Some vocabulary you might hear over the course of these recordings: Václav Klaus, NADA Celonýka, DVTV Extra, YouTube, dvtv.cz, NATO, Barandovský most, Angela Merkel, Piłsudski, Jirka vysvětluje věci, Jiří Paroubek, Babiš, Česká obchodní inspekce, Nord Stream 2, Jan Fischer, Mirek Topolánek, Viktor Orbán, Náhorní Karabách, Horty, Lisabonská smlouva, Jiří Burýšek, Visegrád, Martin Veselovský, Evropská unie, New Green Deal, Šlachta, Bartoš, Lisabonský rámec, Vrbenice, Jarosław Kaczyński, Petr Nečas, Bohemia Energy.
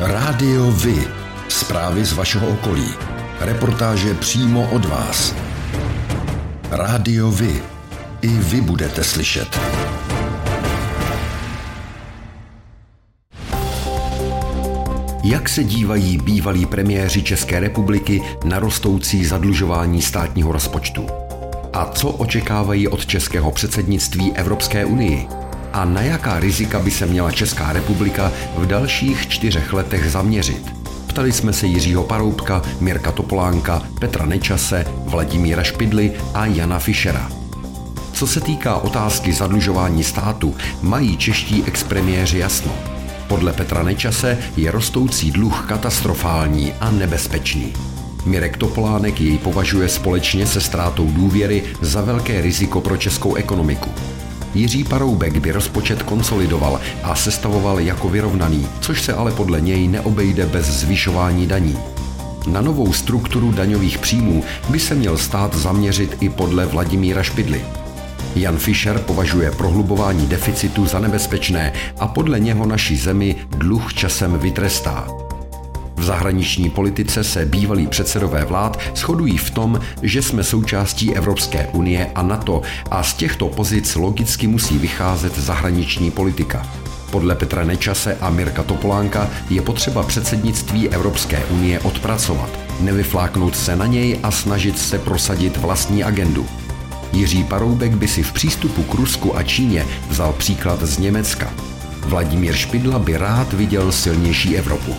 Rádio vy. Zprávy z vašeho okolí. Reportáže přímo od vás. Rádio vy. I vy budete slyšet. Jak se dívají bývalí premiéři České republiky na rostoucí zadlužování státního rozpočtu? A co očekávají od českého předsednictví Evropské unii? A na jaká rizika by se měla Česká republika v dalších 4 letech zaměřit? Ptali jsme se Jiřího Paroubka, Mirka Topolánka, Petra Nečase, Vladimíra Špidli a Jana Fischera. Co se týká otázky zadlužování státu, mají čeští expremiéři jasno. Podle Petra Nečase je rostoucí dluh katastrofální a nebezpečný. Mirek Topolánek jej považuje společně se ztrátou důvěry za velké riziko pro českou ekonomiku. Jiří Paroubek by rozpočet konsolidoval a sestavoval jako vyrovnaný, což se ale podle něj neobejde bez zvyšování daní. Na novou strukturu daňových příjmů by se měl stát zaměřit i podle Vladimíra Špidly. Jan Fischer považuje prohlubování deficitu za nebezpečné a podle něho naší zemi dluh časem vytrestá. V zahraniční politice se bývalí předsedové vlád shodují v tom, že jsme součástí Evropské unie a NATO a z těchto pozic logicky musí vycházet zahraniční politika. Podle Petra Nečase a Mirka Topolánka je potřeba předsednictví Evropské unie odpracovat, nevyfláknout se na něj a snažit se prosadit vlastní agendu. Jiří Paroubek by si v přístupu k Rusku a Číně vzal příklad z Německa. Vladimír Špidla by rád viděl silnější Evropu.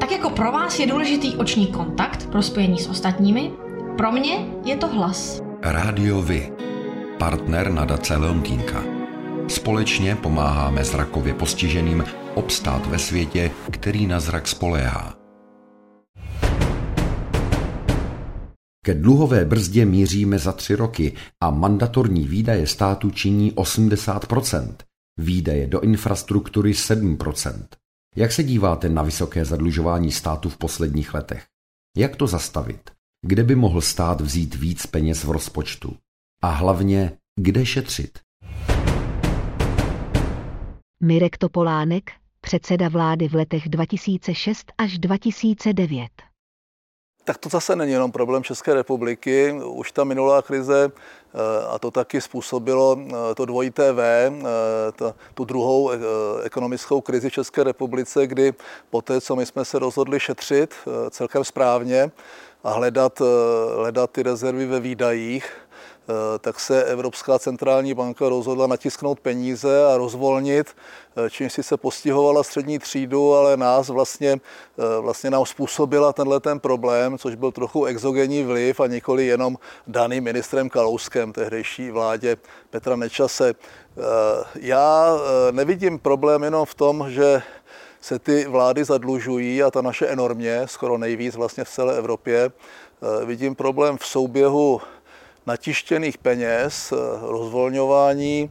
Tak jako pro vás je důležitý oční kontakt pro spojení s ostatními, pro mě je to hlas. Rádio vy. Partner NADA Celonýka. Společně pomáháme zrakově postiženým obstát ve světě, který na zrak spoléhá. Ke dluhové brzdě míříme za 3 roky a mandatorní výdaje státu činí 80%, výdaje do infrastruktury 7%. Jak se díváte na vysoké zadlužování státu v posledních letech? Jak to zastavit? Kde by mohl stát vzít víc peněz v rozpočtu? A hlavně, kde šetřit? Mirek Topolánek, předseda vlády v letech 2006 až 2009. Tak to zase není jenom problém České republiky. Už ta minulá krize, a to taky způsobilo to dvojité V, tu druhou ekonomickou krizi v České republice, kdy poté, co my jsme se rozhodli šetřit celkem správně a hledat ty rezervy ve výdajích, tak se Evropská centrální banka rozhodla natisknout peníze a rozvolnit, čím si se postihovala střední třídu, ale nás vlastně nám způsobila tenhleten problém, což byl trochu exogenní vliv a nikoli jenom daný ministrem Kalouskem, tehdejší vládě Petra Nečase. Já nevidím problém jenom v tom, že se ty vlády zadlužují a ta naše enormně, skoro nejvíc vlastně v celé Evropě. Vidím problém v souběhu natištěných peněz, rozvolňování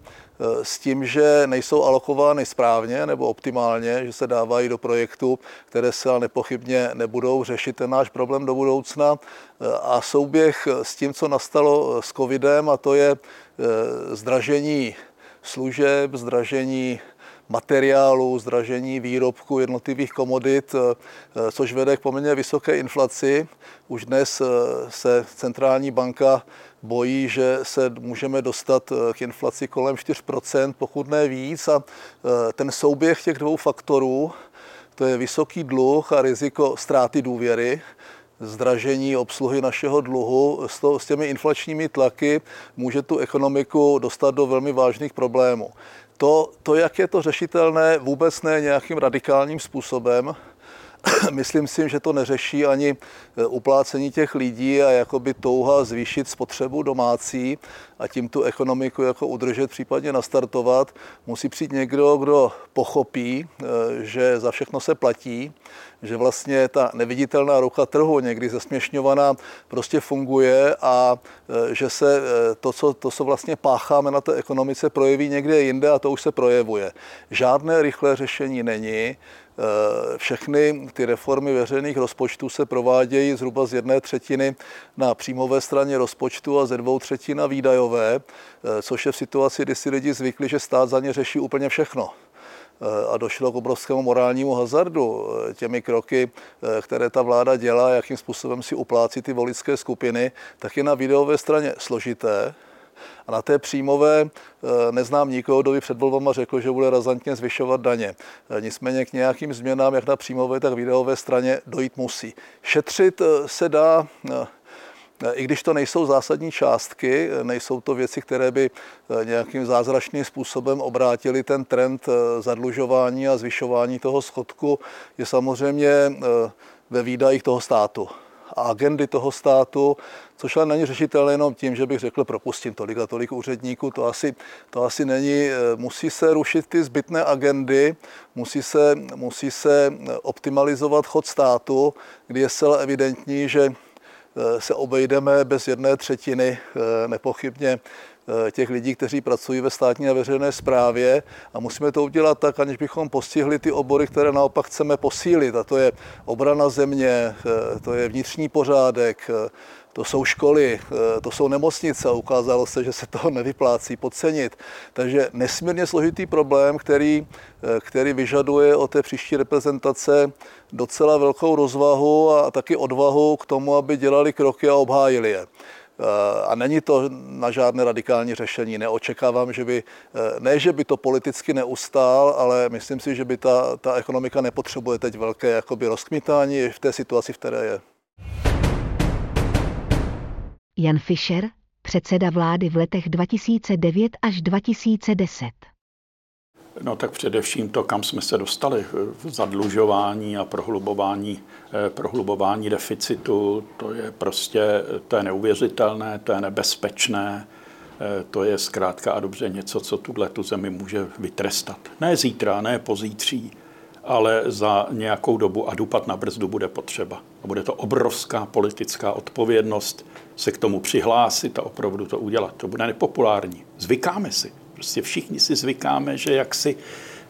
s tím, že nejsou alokovány správně nebo optimálně, že se dávají do projektů, které se ale nepochybně nebudou řešit ten náš problém do budoucna. A souběh s tím, co nastalo s covidem, a to je zdražení služeb, zdražení materiálu, zdražení výrobku jednotlivých komodit, což vede k poměrně vysoké inflaci. Už dnes se centrální banka bojí, že se můžeme dostat k inflaci kolem 4%, pokud ne víc. A ten souběh těch 2 faktorů, to je vysoký dluh a riziko ztráty důvěry, zdražení obsluhy našeho dluhu s těmi inflačními tlaky může tu ekonomiku dostat do velmi vážných problémů. To, jak je to řešitelné, vůbec ne nějakým radikálním způsobem. Myslím si, že to neřeší ani uplácení těch lidí a jakoby touha zvýšit spotřebu domácí a tím tu ekonomiku jako udržet, případně nastartovat. Musí přijít někdo, kdo pochopí, že za všechno se platí, že vlastně ta neviditelná ruka trhu, někdy zesměšňovaná, prostě funguje a že se to, co vlastně pácháme na té ekonomice, projeví někde jinde a to už se projevuje. Žádné rychlé řešení není. Všechny ty reformy veřejných rozpočtů se provádějí zhruba z 1/3 na příjmové straně rozpočtu a ze 2/3 na výdajové, což je v situaci, kdy si lidi zvykli, že stát za ně řeší úplně všechno. A došlo k obrovskému morálnímu hazardu těmi kroky, které ta vláda dělá, jakým způsobem si uplácí ty voličské skupiny, tak je na výdajové straně složité. A na té příjmové neznám nikoho, kdo by před volbama řekl, že bude razantně zvyšovat daně. Nicméně k nějakým změnám, jak na příjmové, tak výdajové straně dojít musí. Šetřit se dá, i když to nejsou zásadní částky, nejsou to věci, které by nějakým zázračným způsobem obrátily ten trend zadlužování a zvyšování toho schodku, je samozřejmě ve výdajích toho státu a agendy toho státu, což ale není řešitelné jenom tím, že bych řekl, propustím tolik a tolik úředníků, to asi není. Musí se rušit ty zbytné agendy, musí se optimalizovat chod státu, kdy je zcela evidentní, že se obejdeme bez 1/3 nepochybně těch lidí, kteří pracují ve státní a veřejné správě, a musíme to udělat tak, aniž bychom postihli ty obory, které naopak chceme posílit, a to je obrana země, to je vnitřní pořádek, to jsou školy, to jsou nemocnice, a ukázalo se, že se to nevyplácí podcenit. Takže nesmírně složitý problém, který vyžaduje od té příští reprezentace docela velkou rozvahu a taky odvahu k tomu, aby dělali kroky a obhájili je. A není to na žádné radikální řešení. Neočekávám, že by to politicky neustál, ale myslím si, že by ta ekonomika nepotřebuje teď velké jakoby rozkmitání v té situaci, v které je. Jan Fischer, předseda vlády v letech 2009 až 2010. No tak především to, kam jsme se dostali v zadlužování a prohlubování deficitu, to je neuvěřitelné, to je nebezpečné, to je zkrátka a dobře něco, co tu zemi může vytrestat. Ne zítra, ne pozítří, ale za nějakou dobu, a dupat na brzdu bude potřeba. A bude to obrovská politická odpovědnost se k tomu přihlásit a opravdu to udělat. To bude nepopulární. Zvykáme si. Prostě všichni si zvykáme, že jaksi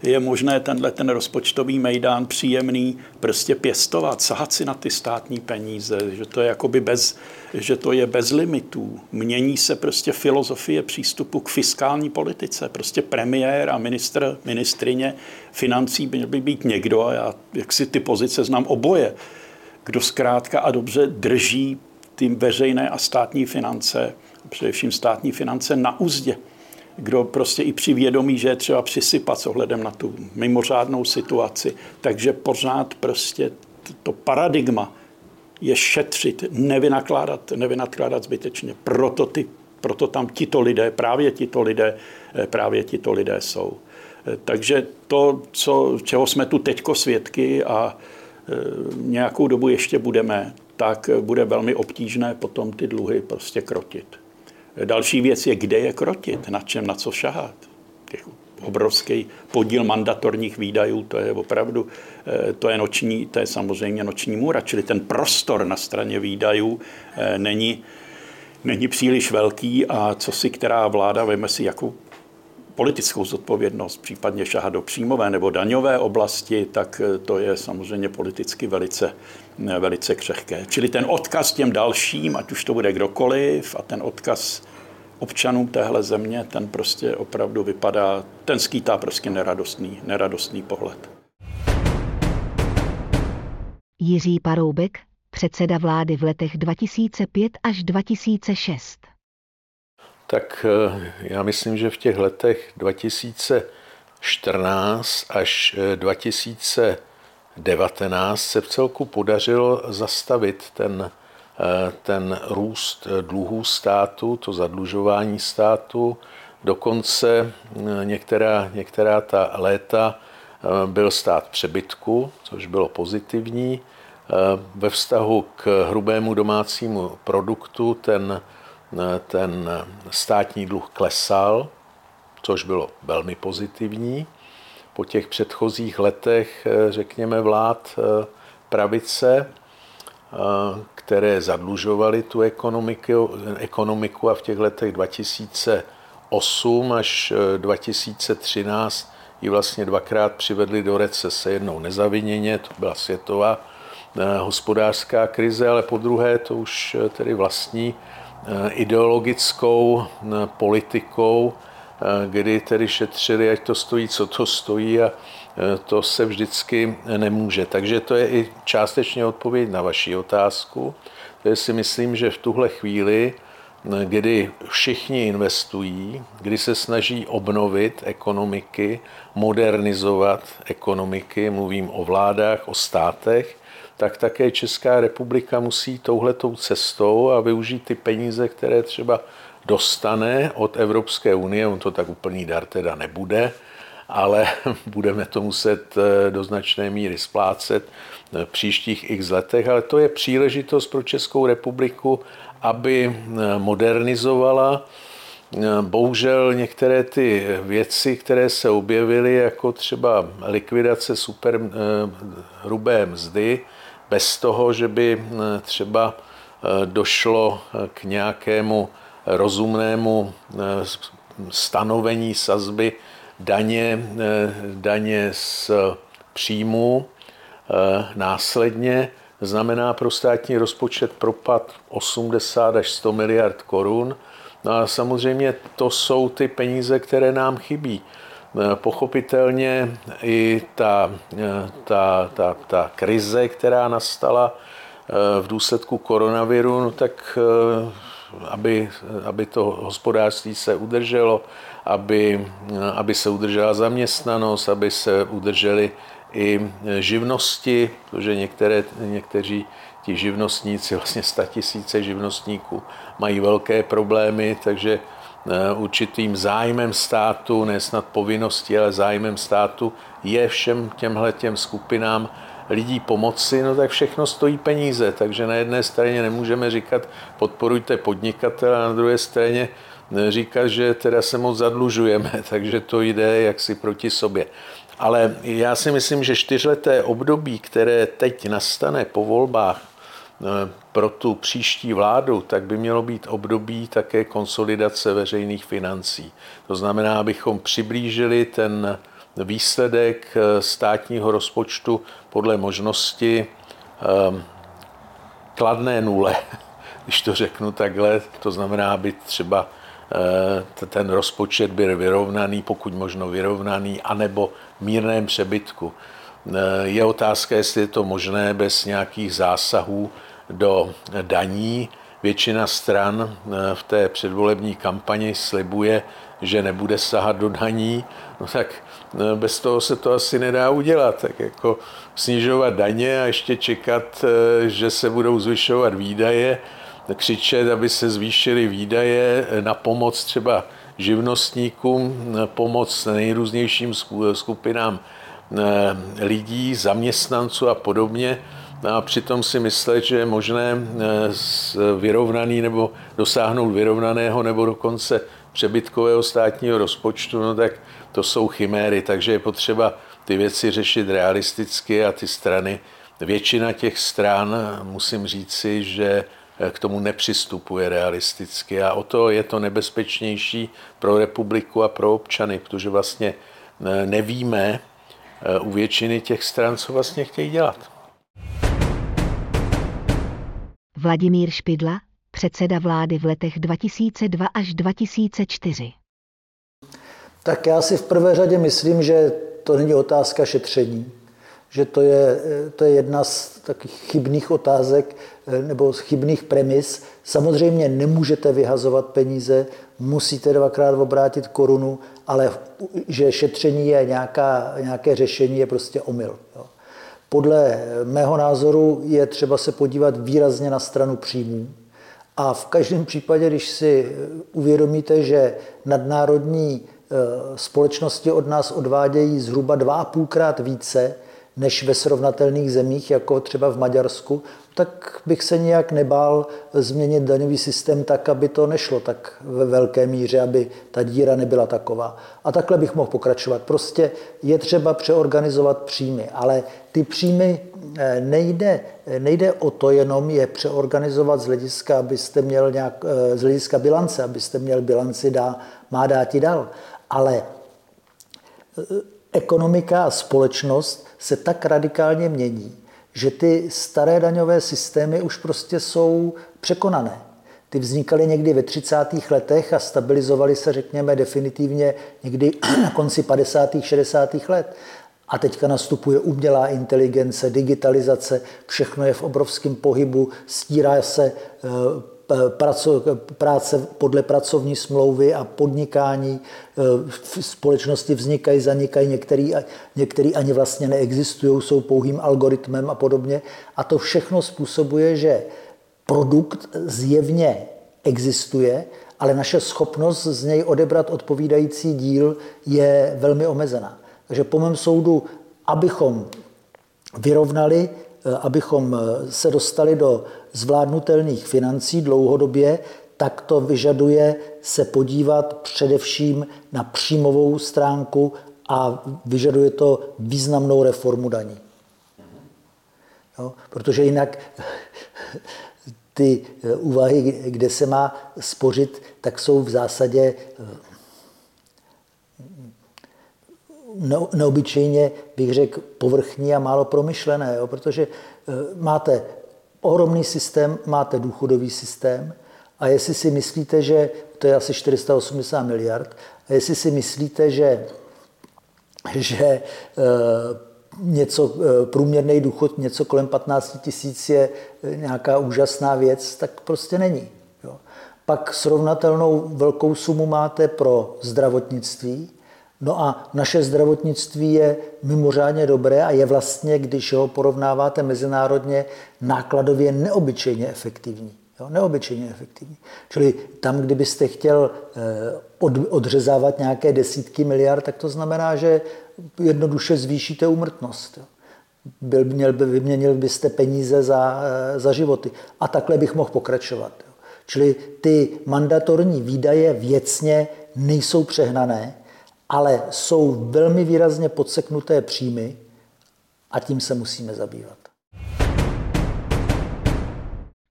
je možné ten rozpočtový mejdán příjemný prostě pěstovat, sahat si na ty státní peníze, že to je jakoby bez limitů. Mění se prostě filozofie přístupu k fiskální politice. Prostě premiér a ministryně financí by být někdo, a já jaksi ty pozice znám oboje, kdo zkrátka a dobře drží ty veřejné a státní finance, především státní finance na uzdě. Kdo prostě i při vědomí, že je třeba přisypat s ohledem na tu mimořádnou situaci. Takže pořád prostě to paradigma je šetřit, nevynakládat zbytečně. Proto tam tito lidé jsou. Takže to, čeho jsme tu teďko svědky a nějakou dobu ještě budeme, tak bude velmi obtížné potom ty dluhy prostě krotit. Další věc je, kde je krotit, na co šahat. Obrovský podíl mandatorních výdajů, to je samozřejmě noční můra, čili ten prostor na straně výdajů není příliš velký, a co si která vláda, veme si jakou politickou zodpovědnost, případně šahat do příjmové nebo daňové oblasti, tak to je samozřejmě politicky velice křehké. Čili ten odkaz těm dalším, ať už to bude kdokoliv, a ten odkaz občanům téhle země, ten prostě opravdu vypadá, ten skýtá prostě neradostný pohled. Jiří Paroubek, předseda vlády v letech 2005 až 2006. Tak já myslím, že v těch letech 2014 až 2019 se vcelku podařilo zastavit ten růst dluhů státu, to zadlužování státu. Dokonce některá ta léta byl stát přebytku, což bylo pozitivní. Ve vztahu k hrubému domácímu produktu ten státní dluh klesal, což bylo velmi pozitivní. Po těch předchozích letech, řekněme, vlád pravice, které zadlužovaly tu ekonomiku, a v těch letech 2008 až 2013 ji vlastně dvakrát přivedli do recese. Jednou nezaviněně, to byla světová hospodářská krize, ale podruhé to už tedy vlastní ideologickou politikou, kdy tedy šetřili, ať to stojí, co to stojí, a to se vždycky nemůže. Takže to je i částečně odpověď na vaši otázku. Takže si myslím, že v tuhle chvíli, kdy všichni investují, kdy se snaží obnovit ekonomiky, modernizovat ekonomiky, mluvím o vládách, o státech, tak také Česká republika musí touhletou cestou a využít ty peníze, které třeba dostane od Evropské unie, on to tak úplný dar teda nebude, ale budeme to muset do značné míry splácet v příštích x letech, ale to je příležitost pro Českou republiku, aby modernizovala. Bohužel některé ty věci, které se objevily, jako třeba likvidace superhrubé mzdy, bez toho, že by třeba došlo k nějakému rozumnému stanovení sazby daně z příjmů následně, znamená pro státní rozpočet propad 80 až 100 miliard korun. No a samozřejmě to jsou ty peníze, které nám chybí. Pochopitelně i ta krize, která nastala v důsledku koronaviru, no tak aby to hospodářství se udrželo, aby se udržela zaměstnanost, aby se udržely i živnosti, protože někteří ti živnostníci, vlastně 100 000 živnostníků, mají velké problémy, takže určitým zájmem státu, ne snad povinností, ale zájmem státu je všem těmhletěm skupinám lidí pomoci, no tak všechno stojí peníze, takže na jedné straně nemůžeme říkat podporujte podnikatele, a na druhé straně říkat, že teda se moc zadlužujeme, takže to jde jaksi proti sobě. Ale já si myslím, že 4leté období, které teď nastane po volbách pro tu příští vládu, tak by mělo být období také konsolidace veřejných financí. To znamená, abychom přiblížili ten výsledek státního rozpočtu podle možnosti kladné nule, když to řeknu takhle, to znamená, aby třeba ten rozpočet byl vyrovnaný, pokud možno vyrovnaný, anebo v mírném přebytku. Je otázka, jestli je to možné bez nějakých zásahů do daní. Většina stran v té předvolební kampani slibuje, že nebude sahat do daní, no tak bez toho se to asi nedá udělat. Tak jako snižovat daně a ještě čekat, že se budou zvyšovat výdaje, křičet, aby se zvýšily výdaje na pomoc třeba živnostníkům, pomoc nejrůznějším skupinám lidí, zaměstnanců a podobně. A přitom si myslet, že je možné vyrovnaný nebo dosáhnout vyrovnaného nebo dokonce přebytkového státního rozpočtu, no tak to jsou chiméry, takže je potřeba ty věci řešit realisticky a ty strany, většina těch stran, musím říci, že k tomu nepřistupuje realisticky a o to je to nebezpečnější pro republiku a pro občany, protože vlastně nevíme u většiny těch stran, co vlastně chtějí dělat. Vladimír Špidla, předseda vlády v letech 2002 až 2004. Tak já si v prvé řadě myslím, že to není otázka šetření, že to je jedna z takových chybných otázek nebo chybných premis. Samozřejmě nemůžete vyhazovat peníze, musíte dvakrát obrátit korunu, ale že šetření je nějaké řešení, je prostě omyl. Jo. Podle mého názoru je třeba se podívat výrazně na stranu příjmů. A v každém případě, když si uvědomíte, že nadnárodní společnosti od nás odvádějí zhruba 2,5krát více než ve srovnatelných zemích, jako třeba v Maďarsku, tak bych se nijak nebál změnit daňový systém tak, aby to nešlo tak ve velké míře, aby ta díra nebyla taková. A takhle bych mohl pokračovat. Prostě je třeba přeorganizovat příjmy, ale ty příjmy nejde o to jenom je přeorganizovat z hlediska, abyste měl z hlediska bilance, abyste měl bilanci má dáti dal, ale ekonomika a společnost se tak radikálně mění, že ty staré daňové systémy už prostě jsou překonané. Ty vznikaly někdy ve 30. letech a stabilizovaly se, řekněme, definitivně někdy na konci 50. 60. let. A teďka nastupuje umělá inteligence, digitalizace, všechno je v obrovském pohybu, stírá se práce podle pracovní smlouvy a podnikání, v společnosti vznikají, zanikají, některý ani vlastně neexistují, jsou pouhým algoritmem a podobně. A to všechno způsobuje, že produkt zjevně existuje, ale naše schopnost z něj odebrat odpovídající díl je velmi omezená. Takže po mém soudu, abychom vyrovnali, abychom se dostali do zvládnutelných financí dlouhodobě, tak to vyžaduje se podívat především na příjmovou stránku a vyžaduje to významnou reformu daní. Jo, protože jinak ty úvahy, kde se má spořit, tak jsou v zásadě neobyčejně, bych řekl, povrchní a málo promyšlené, jo? Protože máte ohromný systém, máte důchodový systém a jestli si myslíte, že to je asi 480 miliard, a jestli si myslíte, že něco, průměrný důchod něco kolem 15 tisíc je nějaká úžasná věc, tak prostě není. Jo? Pak srovnatelnou velkou sumu máte pro zdravotnictví. No a naše zdravotnictví je mimořádně dobré a je vlastně, když ho porovnáváte mezinárodně, nákladově neobyčejně efektivní. Jo, neobyčejně efektivní. Čili tam, kdybyste chtěl odřezávat nějaké desítky miliard, tak to znamená, že jednoduše zvýšíte úmrtnost. Jo. Vyměnil byste peníze za životy. A takhle bych mohl pokračovat. Jo. Čili ty mandatorní výdaje věcně nejsou přehnané, ale jsou velmi výrazně podseknuté příjmy a tím se musíme zabývat.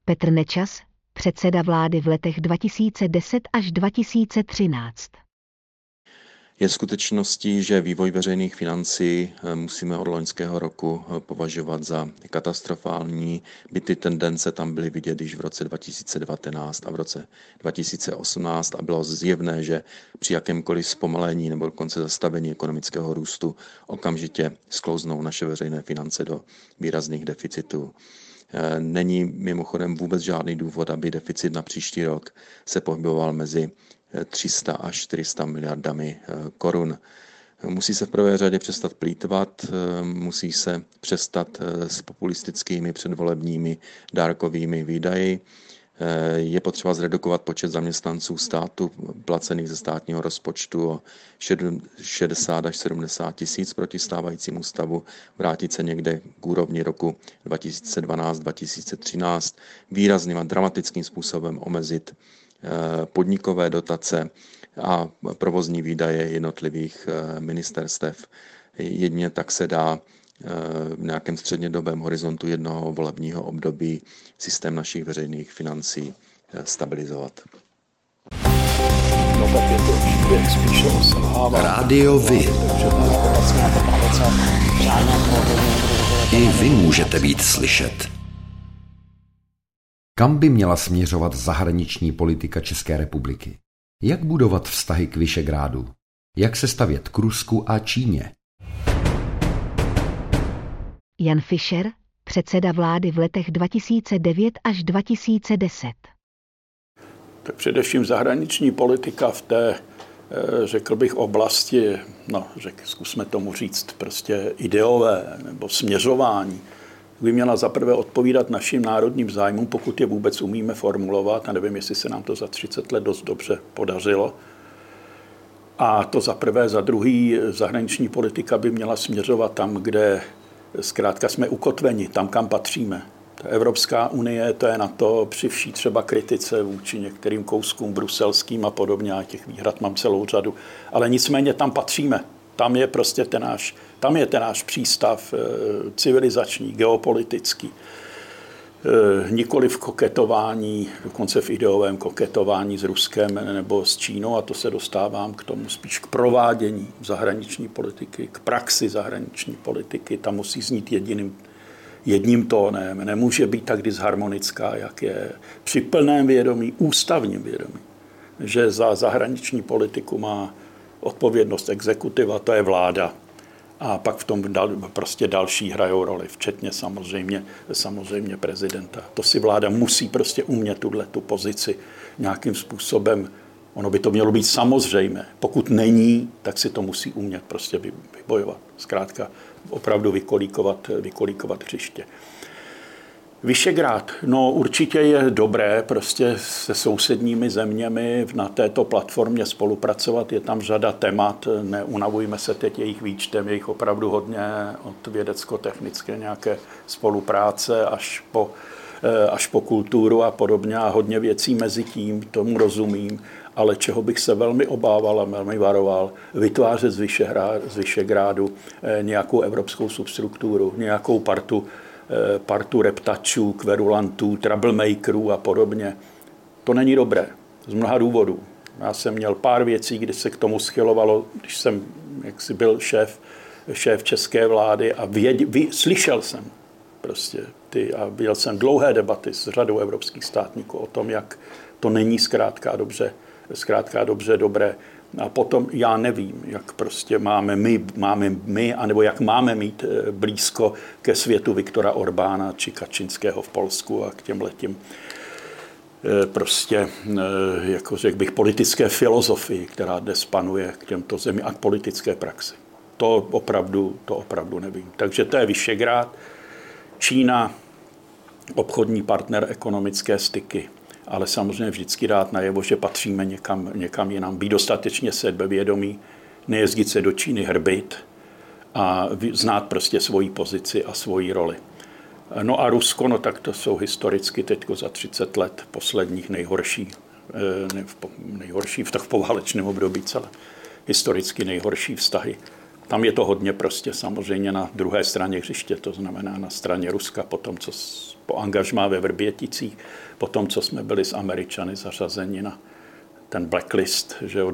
Petr Nečas, předseda vlády v letech 2010 až 2013. Je skutečností, že vývoj veřejných financí musíme od loňského roku považovat za katastrofální. By ty tendence tam byly vidět již v roce 2019 a v roce 2018 a bylo zjevné, že při jakémkoliv zpomalení nebo dokonce zastavení ekonomického růstu okamžitě sklouznou naše veřejné finance do výrazných deficitů. Není mimochodem vůbec žádný důvod, aby deficit na příští rok se pohyboval mezi 300 až 400 miliardami korun. Musí se v prvé řadě přestat plýtvat, musí se přestat s populistickými předvolebními dárkovými výdaji. Je potřeba zredukovat počet zaměstnanců státu placených ze státního rozpočtu o 60 až 70 tisíc proti stávajícímu stavu, vrátit se někde k úrovni roku 2012-2013, výrazným a dramatickým způsobem omezit podnikové dotace a provozní výdaje jednotlivých ministerstev. Jedině tak se dá v nějakém střednědobém horizontu jednoho volebního období systém našich veřejných financí stabilizovat. Rádio vy. I vy můžete být slyšet. Kam by měla směřovat zahraniční politika České republiky? Jak budovat vztahy k Visegrádu? Jak se stavět k Rusku a Číně? Jan Fischer, předseda vlády v letech 2009 až 2010. Tak především zahraniční politika v té, řekl bych, oblasti, zkusme tomu říct, prostě ideové nebo směřování, by měla zaprvé odpovídat našim národním zájmům, pokud je vůbec umíme formulovat, a nevím, jestli se nám to za 30 let dost dobře podařilo. A to zaprvé, za druhý, zahraniční politika by měla směřovat tam, kde zkrátka jsme ukotveni, tam, kam patříme. Ta Evropská unie, to je na to při vší třeba kritice vůči některým kouskům bruselským a podobně, a těch výhrad mám celou řadu, ale nicméně tam patříme. Tam je prostě ten náš přístav civilizační, geopolitický. nikoli v koketování, dokonce v ideovém koketování s Ruskem nebo s Čínou, a to se dostávám k tomu spíš k provádění zahraniční politiky, k praxi zahraniční politiky. Ta musí znít jedním tónem, nemůže být tak disharmonická, jak je, při plném vědomí, ústavním vědomí, že za zahraniční politiku má odpovědnost exekutiva, to je vláda. A pak v tom prostě další hrajou roli, včetně samozřejmě prezidenta. To si vláda musí prostě umět tu pozici nějakým způsobem. Ono by to mělo být samozřejmé. Pokud není, tak si to musí umět prostě vybojovat. Zkrátka opravdu vykolíkovat hřiště. Visegrád, no určitě je dobré prostě se sousedními zeměmi na této platformě spolupracovat. Je tam řada témat, neunavujme se teď jejich výčtem, jejich opravdu hodně, od vědecko-technické nějaké spolupráce až po kulturu a podobně, a hodně věcí mezi tím, tomu rozumím, ale čeho bych se velmi obával a velmi varoval, vytvářet z Visegrádu nějakou evropskou substrukturu, nějakou partu reptačů, kverulantů, troublemakerů a podobně. To není dobré, z mnoha důvodů. Já jsem měl pár věcí, kdy se k tomu schylovalo, když jsem jaksi byl šéf české vlády, a slyšel jsem prostě a byl jsem dlouhé debaty s řadou evropských státníků o tom, jak to není zkrátka dobře dobré. A potom já nevím, jak prostě máme my, anebo jak máme mít blízko ke světu Viktora Orbána či Kačinského v Polsku a k těmhletím prostě, jako řekl bych, politické filozofii, která dnes panuje k těmto zemi, a k politické praxi. To opravdu nevím. Takže to je Visegrád, Čína, obchodní partner, ekonomické styky. Ale samozřejmě vždycky dát najevo, že patříme někam jinam. Být dostatečně sebevědomí, nejezdit se do Číny hrbit a znát prostě svoji pozici a svoji roli. No a Rusko, no tak to jsou historicky teď za 30 let posledních nejhorší v tak poválečném období celé. Historicky nejhorší vztahy. Tam je to hodně prostě samozřejmě na druhé straně hřiště, to znamená na straně Ruska, potom co po angažmá ve Vrběticích, potom co jsme byli s Američany zařazeni na ten blacklist, že o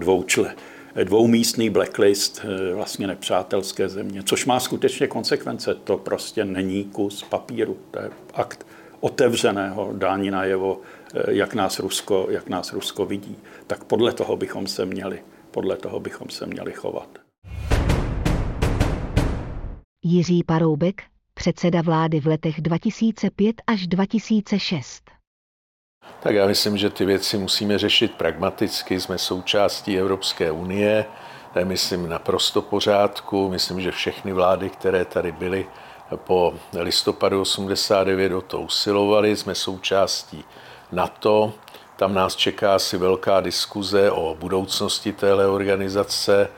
dvoumístný blacklist vlastně nepřátelské země, což má skutečně konsekvence, to prostě není kus papíru, to je akt otevřeného dání najevo, jak nás Rusko vidí, tak podle toho bychom se měli chovat. Jiří Paroubek, předseda vlády v letech 2005 až 2006. Tak já myslím, že ty věci musíme řešit pragmaticky. Jsme součástí Evropské unie, to je, myslím, naprosto pořádku. Myslím, že všechny vlády, které tady byly po listopadu 89, o to usilovaly. Jsme součástí NATO, tam nás čeká asi velká diskuze o budoucnosti téhle organizace.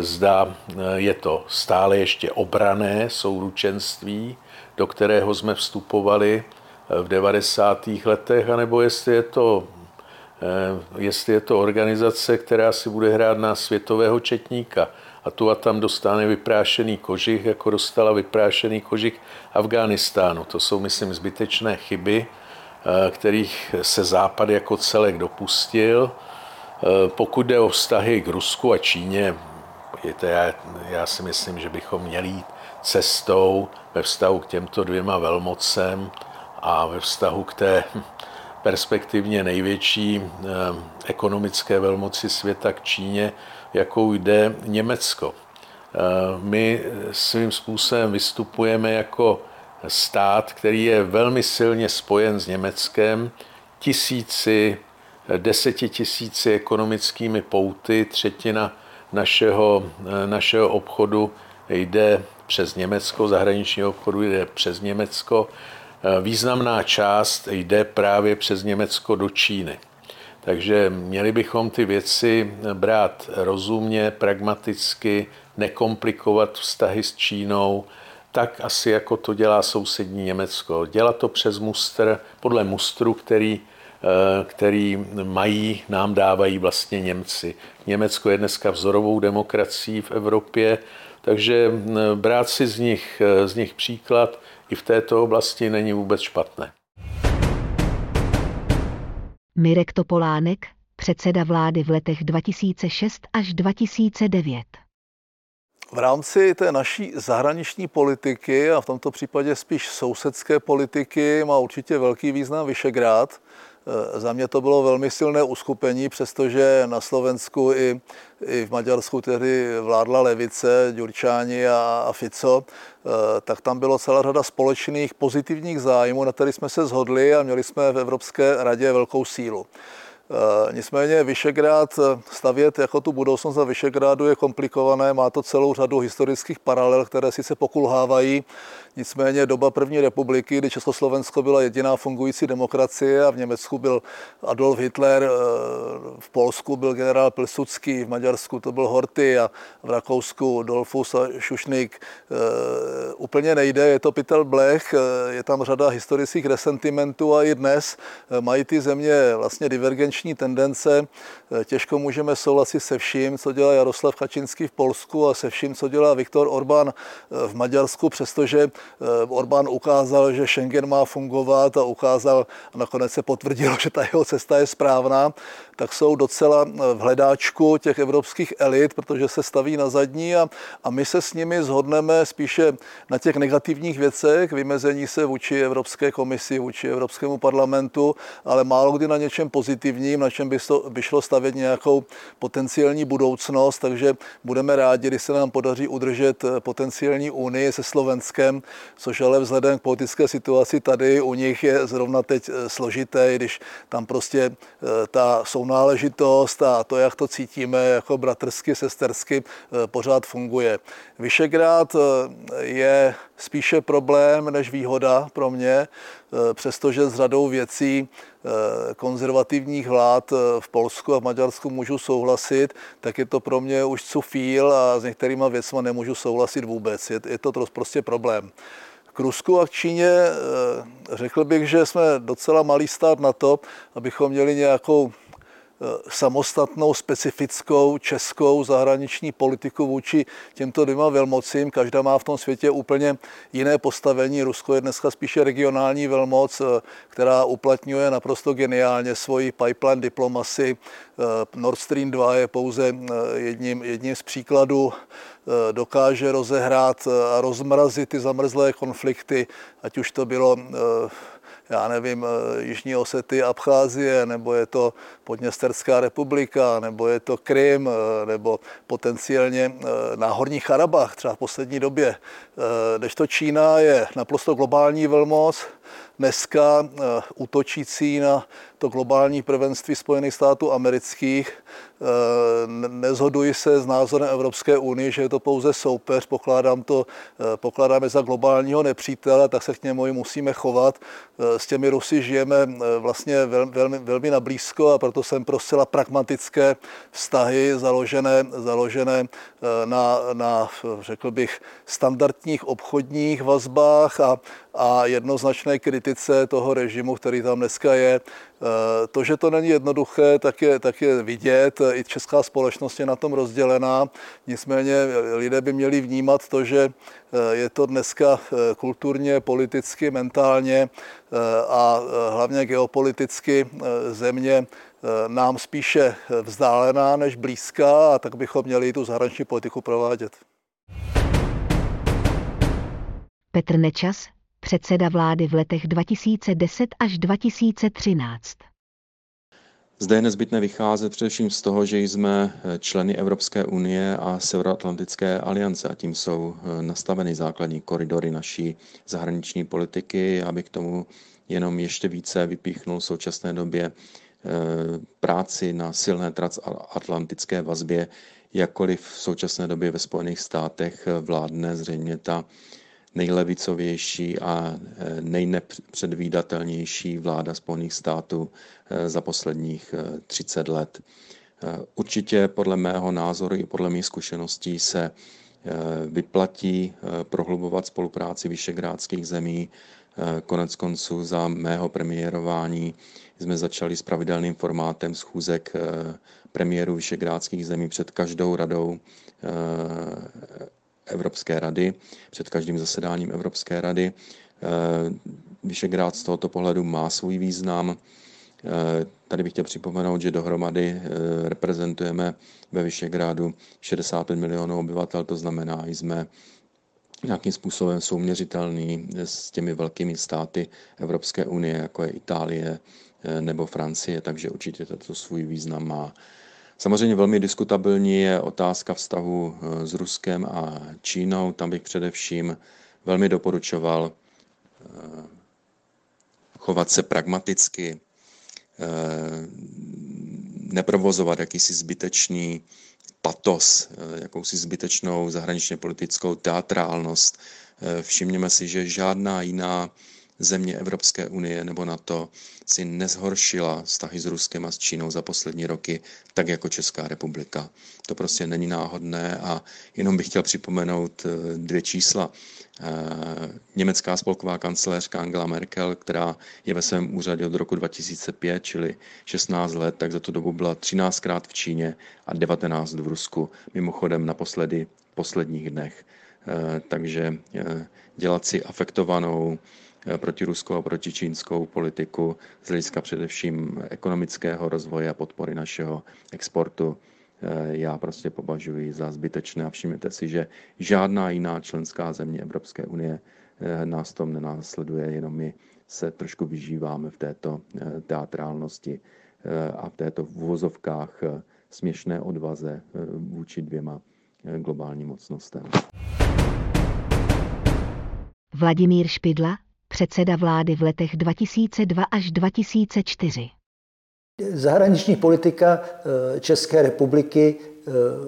Zda je to stále ještě obranné souručenství, do kterého jsme vstupovali v 90. letech, anebo jestli je to organizace, která si bude hrát na světového četníka a tu a tam dostane vyprášený kožich, jako dostala vyprášený kožich Afghánistánu. To jsou, myslím, zbytečné chyby, kterých se Západ jako celek dopustil. Pokud jde o vztahy k Rusku a Číně, já si myslím, že bychom měli jít cestou ve vztahu k těmto dvěma velmocem a ve vztahu k té perspektivně největší ekonomické velmoci světa, k Číně, jakou jde Německo. My svým způsobem vystupujeme jako stát, který je velmi silně spojen s Německem, desetitisíci ekonomickými pouty, třetina našeho obchodu jde přes Německo, zahraničního obchodu jde přes Německo. Významná část jde právě přes Německo do Číny. Takže měli bychom ty věci brát rozumně, pragmaticky, nekomplikovat vztahy s Čínou, tak asi jako to dělá sousední Německo. Dělá to přes mustr, podle mustru, který mají, nám dávají vlastně Němci. Německo je dneska vzorovou demokracií v Evropě, takže brát si z nich příklad i v této oblasti není vůbec špatné. Mirek Topolánek, předseda vlády v letech 2006 až 2009. V rámci té naší zahraniční politiky a v tomto případě spíš sousedské politiky má určitě velký význam Visegrád. Za mě to bylo velmi silné uskupení, přestože na Slovensku i v Maďarsku tehdy vládla levice, Gyurcsány a Fico, tak tam bylo celá řada společných pozitivních zájmů, na které jsme se shodli a měli jsme v Evropské radě velkou sílu. Nicméně Visegrád stavět jako tu budoucnost za Visegrádu je komplikované, má to celou řadu historických paralel, které sice pokulhávají, nicméně doba první republiky, kdy Československo byla jediná fungující demokracie a v Německu byl Adolf Hitler, v Polsku byl generál Piłsudski, v Maďarsku to byl Horty a v Rakousku Dollfuß Schuschnigg. Úplně nejde, je to pytel blech, je tam řada historických resentimentů a i dnes mají ty země vlastně divergenční tendence. Těžko můžeme souhlasit se vším, co dělá Jarosław Kaczyński v Polsku a se vším, co dělá Viktor Orbán v Maďarsku, přestože Orbán ukázal, že Schengen má fungovat a ukázal a nakonec se potvrdilo, že ta jeho cesta je správná, tak jsou docela v hledáčku těch evropských elit, protože se staví na zadní a my se s nimi shodneme spíše na těch negativních věcech, vymezení se vůči Evropské komisi, vůči Evropskému parlamentu, ale málo kdy na něčem pozitivní, na čem by šlo stavět nějakou potenciální budoucnost, takže budeme rádi, když se nám podaří udržet potenciální unii se Slovenskem, což ale vzhledem k politické situaci tady u nich je zrovna teď složité, když tam prostě ta sounáležitost a to, jak to cítíme jako bratrsky, sestersky, pořád funguje. Visegrád je spíše problém než výhoda pro mě, přestože s řadou věcí konzervativních vlád v Polsku a v Maďarsku můžu souhlasit, tak je to pro mě už cufíl a s některýma věcma nemůžu souhlasit vůbec. Je to prostě problém. K Rusku a k Číně řekl bych, že jsme docela malý stát na to, abychom měli nějakou samostatnou, specifickou českou zahraniční politiku vůči těmto dvěma velmocím. Každá má v tom světě úplně jiné postavení. Rusko je dneska spíše regionální velmoc, která uplatňuje naprosto geniálně svoji pipeline diplomacy. Nord Stream 2 je pouze jedním z příkladů. Dokáže rozehrát a rozmrazit ty zamrzlé konflikty, ať už to bylo Jižní Osetie, Abcházie, nebo je to Podněsterská republika, nebo je to Krym, nebo potenciálně Náhorní Karabách, třeba v poslední době. Kdežto Čína je naprosto globální velmoc, dneska útočící na to globální prvenství Spojených států amerických. Nezhoduji se s názorem Evropské unie, že je to pouze soupeř, pokládáme za globálního nepřítele, tak se k němu musíme chovat. S těmi Rusy žijeme vlastně velmi nablízko a proto jsem pro zcela pragmatické vztahy založené na řekl bych, standardních obchodních vazbách a jednoznačné kritice toho režimu, který tam dneska je. To, že to není jednoduché, tak je vidět. I česká společnost je na tom rozdělená. Nicméně lidé by měli vnímat to, že je to dneska kulturně, politicky, mentálně a hlavně geopoliticky země nám spíše vzdálená než blízká, a tak bychom měli tu zahraniční politiku provádět. Petr Nečas, předseda vlády v letech 2010 až 2013. Zde je nezbytné vycházet především z toho, že jsme členy Evropské unie a Severoatlantické aliance a tím jsou nastaveny základní koridory naší zahraniční politiky, aby k tomu jenom ještě více vypíchnul v současné době práci na silné transatlantické vazbě, jakkoliv v současné době ve Spojených státech vládne zřejmě ta nejlevicovější a nejnepředvídatelnější vláda Spojených států za posledních 30 let. Určitě podle mého názoru i podle mých zkušeností se vyplatí prohlubovat spolupráci visegrádských zemí. Konec konců za mého premiérování jsme začali s pravidelným formátem schůzek premiérů visegrádských zemí před každou radou Evropské rady, před každým zasedáním Evropské rady. Visegrád z tohoto pohledu má svůj význam. Tady bych chtěl připomenout, že dohromady reprezentujeme ve Visegrádu 65 milionů obyvatel, to znamená, jsme nějakým způsobem souměřitelný s těmi velkými státy Evropské unie, jako je Itálie nebo Francie, takže určitě to svůj význam má. Samozřejmě velmi diskutabilní je otázka vztahu s Ruskem a Čínou. Tam bych především velmi doporučoval chovat se pragmaticky, neprovozovat jakýsi zbytečný patos, jakousi zbytečnou zahraničně politickou teatrálnost. Všimněme si, že žádná jiná země Evropské unie nebo NATO si nezhoršila vztahy s Ruskem a s Čínou za poslední roky, tak jako Česká republika. To prostě není náhodné a jenom bych chtěl připomenout dvě čísla. Německá spolková kancléřka Angela Merkel, která je ve svém úřadě od roku 2005, čili 16 let, tak za tu dobu byla 13krát v Číně a 19 v Rusku, mimochodem naposledy v posledních dnech. Takže dělat si afektovanou proti ruskou a proti čínskou politiku z hlediska především ekonomického rozvoje a podpory našeho exportu já prostě považuji za zbytečné a všimněte si, že žádná jiná členská země Evropské unie nás tom nenásleduje, jenom my se trošku vyžíváme v této teatrálnosti a v této v uvozovkách směšné odvaze vůči dvěma globálním mocnostem. Vladimír Špidla, předseda vlády v letech 2002 až 2004. Zahraniční politika České republiky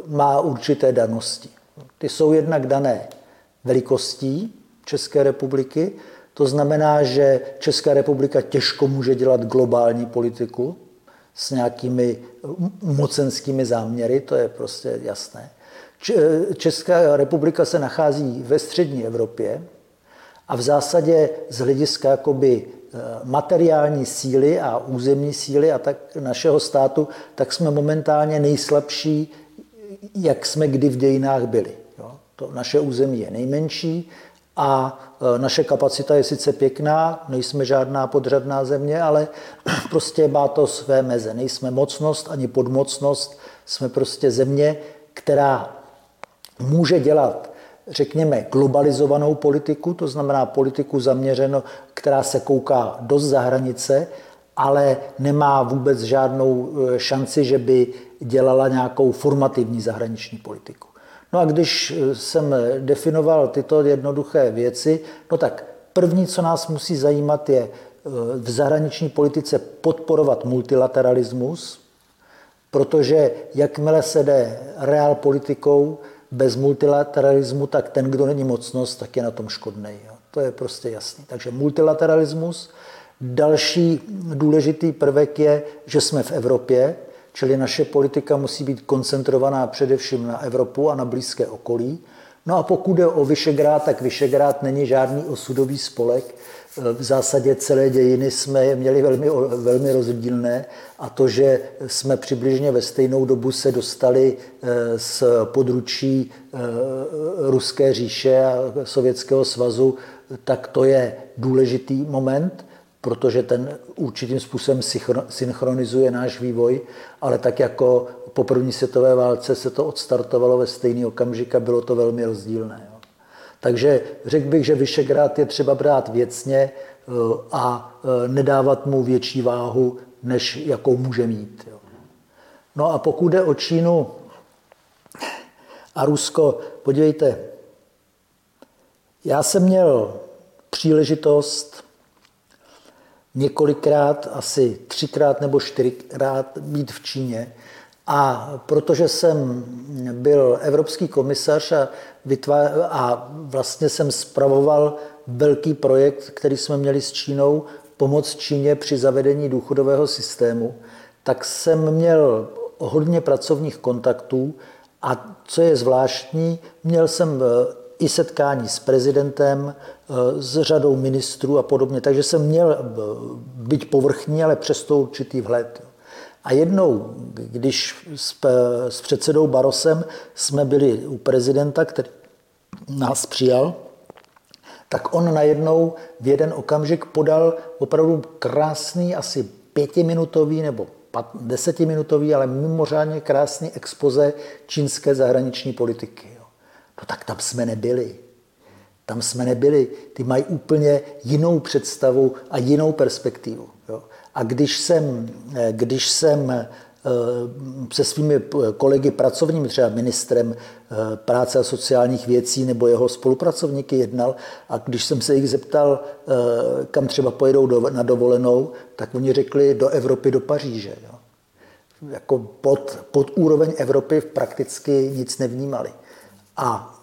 má určité danosti. Ty jsou jednak dané velikostí České republiky, to znamená, že Česká republika těžko může dělat globální politiku s nějakými mocenskými záměry, to je prostě jasné. Česká republika se nachází ve střední Evropě, a v zásadě z hlediska jakoby materiální síly a územní síly a tak našeho státu, tak jsme momentálně nejslabší, jak jsme kdy v dějinách byli. Jo? To naše území je nejmenší a naše kapacita je sice pěkná, nejsme žádná podřadná země, ale prostě má to své meze. Nejsme mocnost ani podmocnost, jsme prostě země, která může dělat řekněme, globalizovanou politiku, to znamená politiku zaměřenou, která se kouká dost za hranice, ale nemá vůbec žádnou šanci, že by dělala nějakou formativní zahraniční politiku. No a když jsem definoval tyto jednoduché věci, no tak první, co nás musí zajímat, je v zahraniční politice podporovat multilateralismus, protože jakmile se jde realpolitikou, bez multilateralismu, tak ten, kdo není mocnost, tak je na tom škodnej. Jo. To je prostě jasný. Takže multilateralismus. Další důležitý prvek je, že jsme v Evropě, čili naše politika musí být koncentrovaná především na Evropu a na blízké okolí. No a pokud jde o Visegrád, tak Visegrád není žádný osudový spolek. V zásadě celé dějiny jsme je měli velmi rozdílné a to, že jsme přibližně ve stejnou dobu se dostali z područí Ruské říše a Sovětského svazu, tak to je důležitý moment, protože ten určitým způsobem synchronizuje náš vývoj, ale tak jako po první světové válce se to odstartovalo ve stejný okamžik a bylo to velmi rozdílné. Takže řekl bych, že Visegrád je třeba brát věcně a nedávat mu větší váhu, než jakou může mít. No a pokud jde o Čínu a Rusko, podívejte, já jsem měl příležitost několikrát, asi 3x nebo 4x být v Číně, a protože jsem byl evropský komisař a vlastně jsem spravoval velký projekt, který jsme měli s Čínou, pomoc Číně při zavedení důchodového systému, tak jsem měl hodně pracovních kontaktů a co je zvláštní, měl jsem i setkání s prezidentem, s řadou ministrů a podobně. Takže jsem měl být povrchní, ale přesto určitý vhled. A jednou, když s předsedou Barrosem jsme byli u prezidenta, který nás přijal, tak on najednou v jeden okamžik podal opravdu krásný asi pětiminutový nebo desetiminutový, ale mimořádně krásný expoze čínské zahraniční politiky. Jo. No tak tam jsme nebyli. Tam jsme nebyli. Ty mají úplně jinou představu a jinou perspektivu. Jo. A když jsem se svými kolegy pracovními, třeba ministrem práce a sociálních věcí nebo jeho spolupracovníky jednal, a když jsem se jich zeptal, kam třeba pojedou na dovolenou, tak oni řekli do Evropy, do Paříže. Jo. Jako pod úroveň Evropy prakticky nic nevnímali. A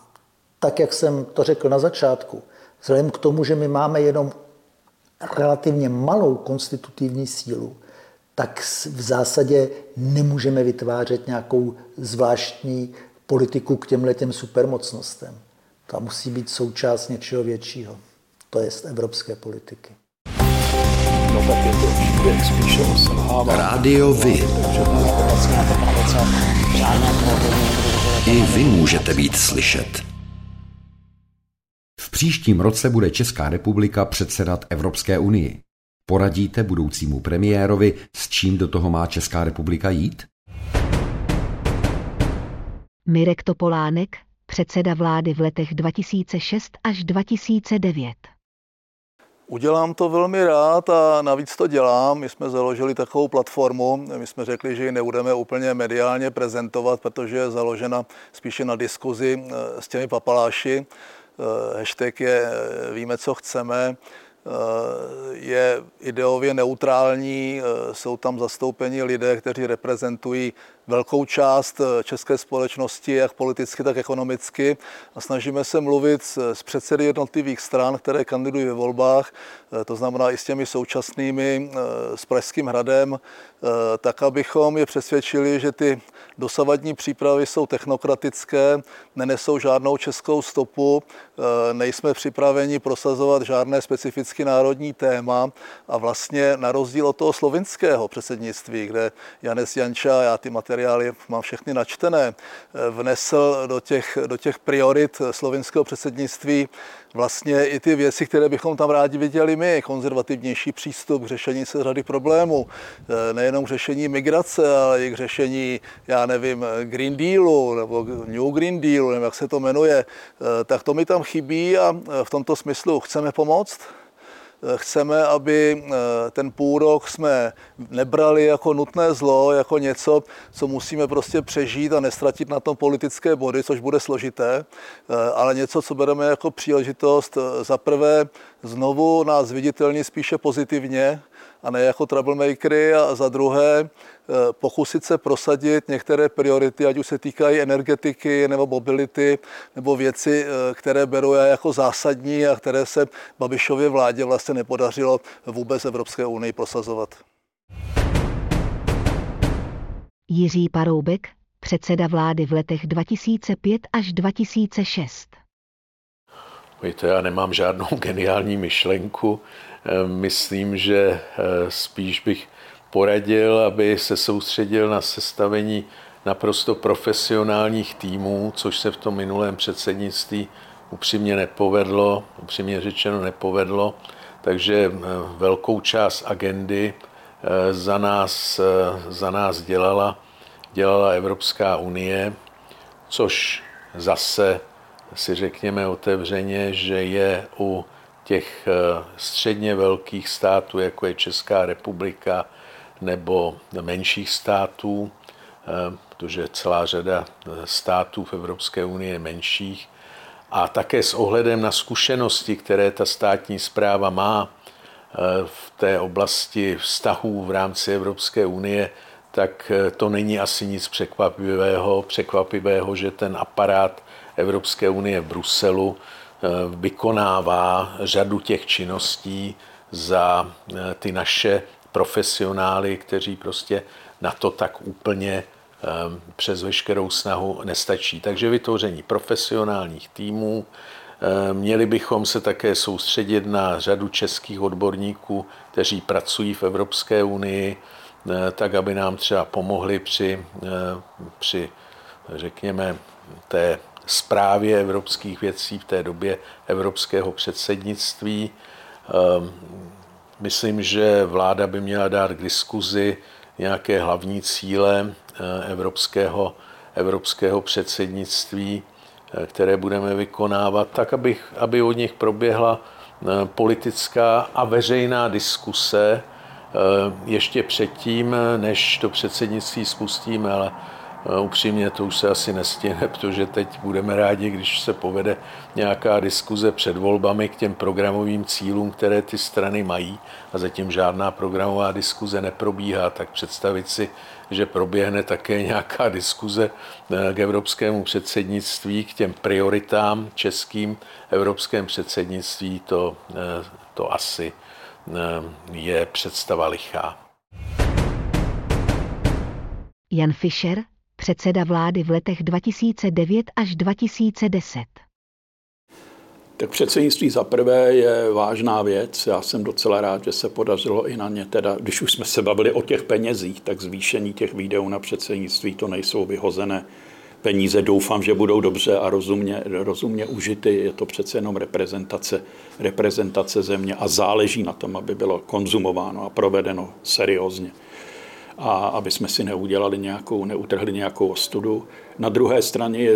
tak, jak jsem to řekl na začátku, vzhledem k tomu, že my máme jenom relativně malou konstitutivní sílu, tak v zásadě nemůžeme vytvářet nějakou zvláštní politiku k těmhletěm supermocnostem. Ta musí být součást něčeho většího, to jest evropské politiky. No tak je to výběr, spíš ho selhává. Rádio vy. I vy můžete být slyšet. V příštím roce bude Česká republika předsedat Evropské unii. Poradíte budoucímu premiérovi, s čím do toho má Česká republika jít? Mirek Topolánek, předseda vlády v letech 2006 až 2009. Udělám to velmi rád a navíc to dělám. My jsme založili takovou platformu, my jsme řekli, že ji nebudeme úplně mediálně prezentovat, protože je založena spíše na diskuzi s těmi papaláši. Hashtag je víme, co chceme. Je ideově neutrální, jsou tam zastoupeni lidé, kteří reprezentují velkou část české společnosti, jak politicky, tak ekonomicky. A snažíme se mluvit s předsedy jednotlivých stran, které kandidují ve volbách, to znamená i s těmi současnými, s Pražským hradem, tak, abychom je přesvědčili, že ty dosavadní přípravy jsou technokratické, nenesou žádnou českou stopu, nejsme připraveni prosazovat žádné specificky národní téma a vlastně na rozdíl od toho slovinského předsednictví, kde Janez Janša, já ty materiály mám všechny načtené, vnesl do těch priorit slovinského předsednictví vlastně i ty věci, které bychom tam rádi viděli my, konzervativnější přístup k řešení se řady problémů, nejenom k řešení migrace, ale i k řešení, já nevím, Green Dealu nebo New Green Dealu, nevím, jak se to jmenuje, tak to mi tam chybí a v tomto smyslu chceme pomoct. Chceme, aby ten půlrok jsme nebrali jako nutné zlo, jako něco, co musíme prostě přežít a nestratit na tom politické body, což bude složité, ale něco, co bereme jako příležitost zaprvé znovu nás viditelní spíše pozitivně a ne jako troublemakery a za druhé pokusit se prosadit některé priority, ať už se týkají energetiky nebo mobility nebo věci, které berou jako zásadní a které se Babišově vládě vlastně nepodařilo vůbec Evropské unii prosazovat. Jiří Paroubek, předseda vlády v letech 2005 až 2006. Víte, já nemám žádnou geniální myšlenku. Myslím, že spíš bych poradil, aby se soustředil na sestavení naprosto profesionálních týmů, což se v tom minulém předsednictví upřímně řečeno nepovedlo. Takže velkou část agendy za nás dělala Evropská unie, což zase si řekněme otevřeně, že je u těch středně velkých států, jako je Česká republika, nebo menších států, protože celá řada států v Evropské unii je menších, a také s ohledem na zkušenosti, které ta státní správa má v té oblasti vztahů v rámci Evropské unie, tak to není asi nic překvapivého, že ten aparát Evropské unie v Bruselu vykonává řadu těch činností za ty naše profesionály, kteří prostě na to tak úplně přes veškerou snahu nestačí. Takže vytvoření profesionálních týmů. Měli bychom se také soustředit na řadu českých odborníků, kteří pracují v Evropské unii, tak aby nám třeba pomohli při řekněme, té správě evropských věcí v té době evropského předsednictví. Myslím, že vláda by měla dát k diskuzi nějaké hlavní cíle evropského předsednictví, které budeme vykonávat, tak, aby od nich proběhla politická a veřejná diskuse ještě předtím, než to předsednictví spustíme, ale upřímně to už se asi nestihne, protože teď budeme rádi, když se povede nějaká diskuze před volbami k těm programovým cílům, které ty strany mají, a zatím žádná programová diskuze neprobíhá, tak představit si, že proběhne také nějaká diskuze k evropskému předsednictví, k těm prioritám českým evropském předsednictví, to asi je představa lichá. Jan Fischer, předseda vlády v letech 2009 až 2010. Tak předsednictví zaprvé je vážná věc. Já jsem docela rád, že se podařilo i na ně, teda, když už jsme se bavili o těch penězích, tak zvýšení těch výdajů na předsednictví, to nejsou vyhozené peníze. Doufám, že budou dobře a rozumně užity. Je to přece jenom reprezentace země a záleží na tom, aby bylo konzumováno a provedeno seriózně. A aby jsme si neutrhli nějakou ostudu. Na druhé straně je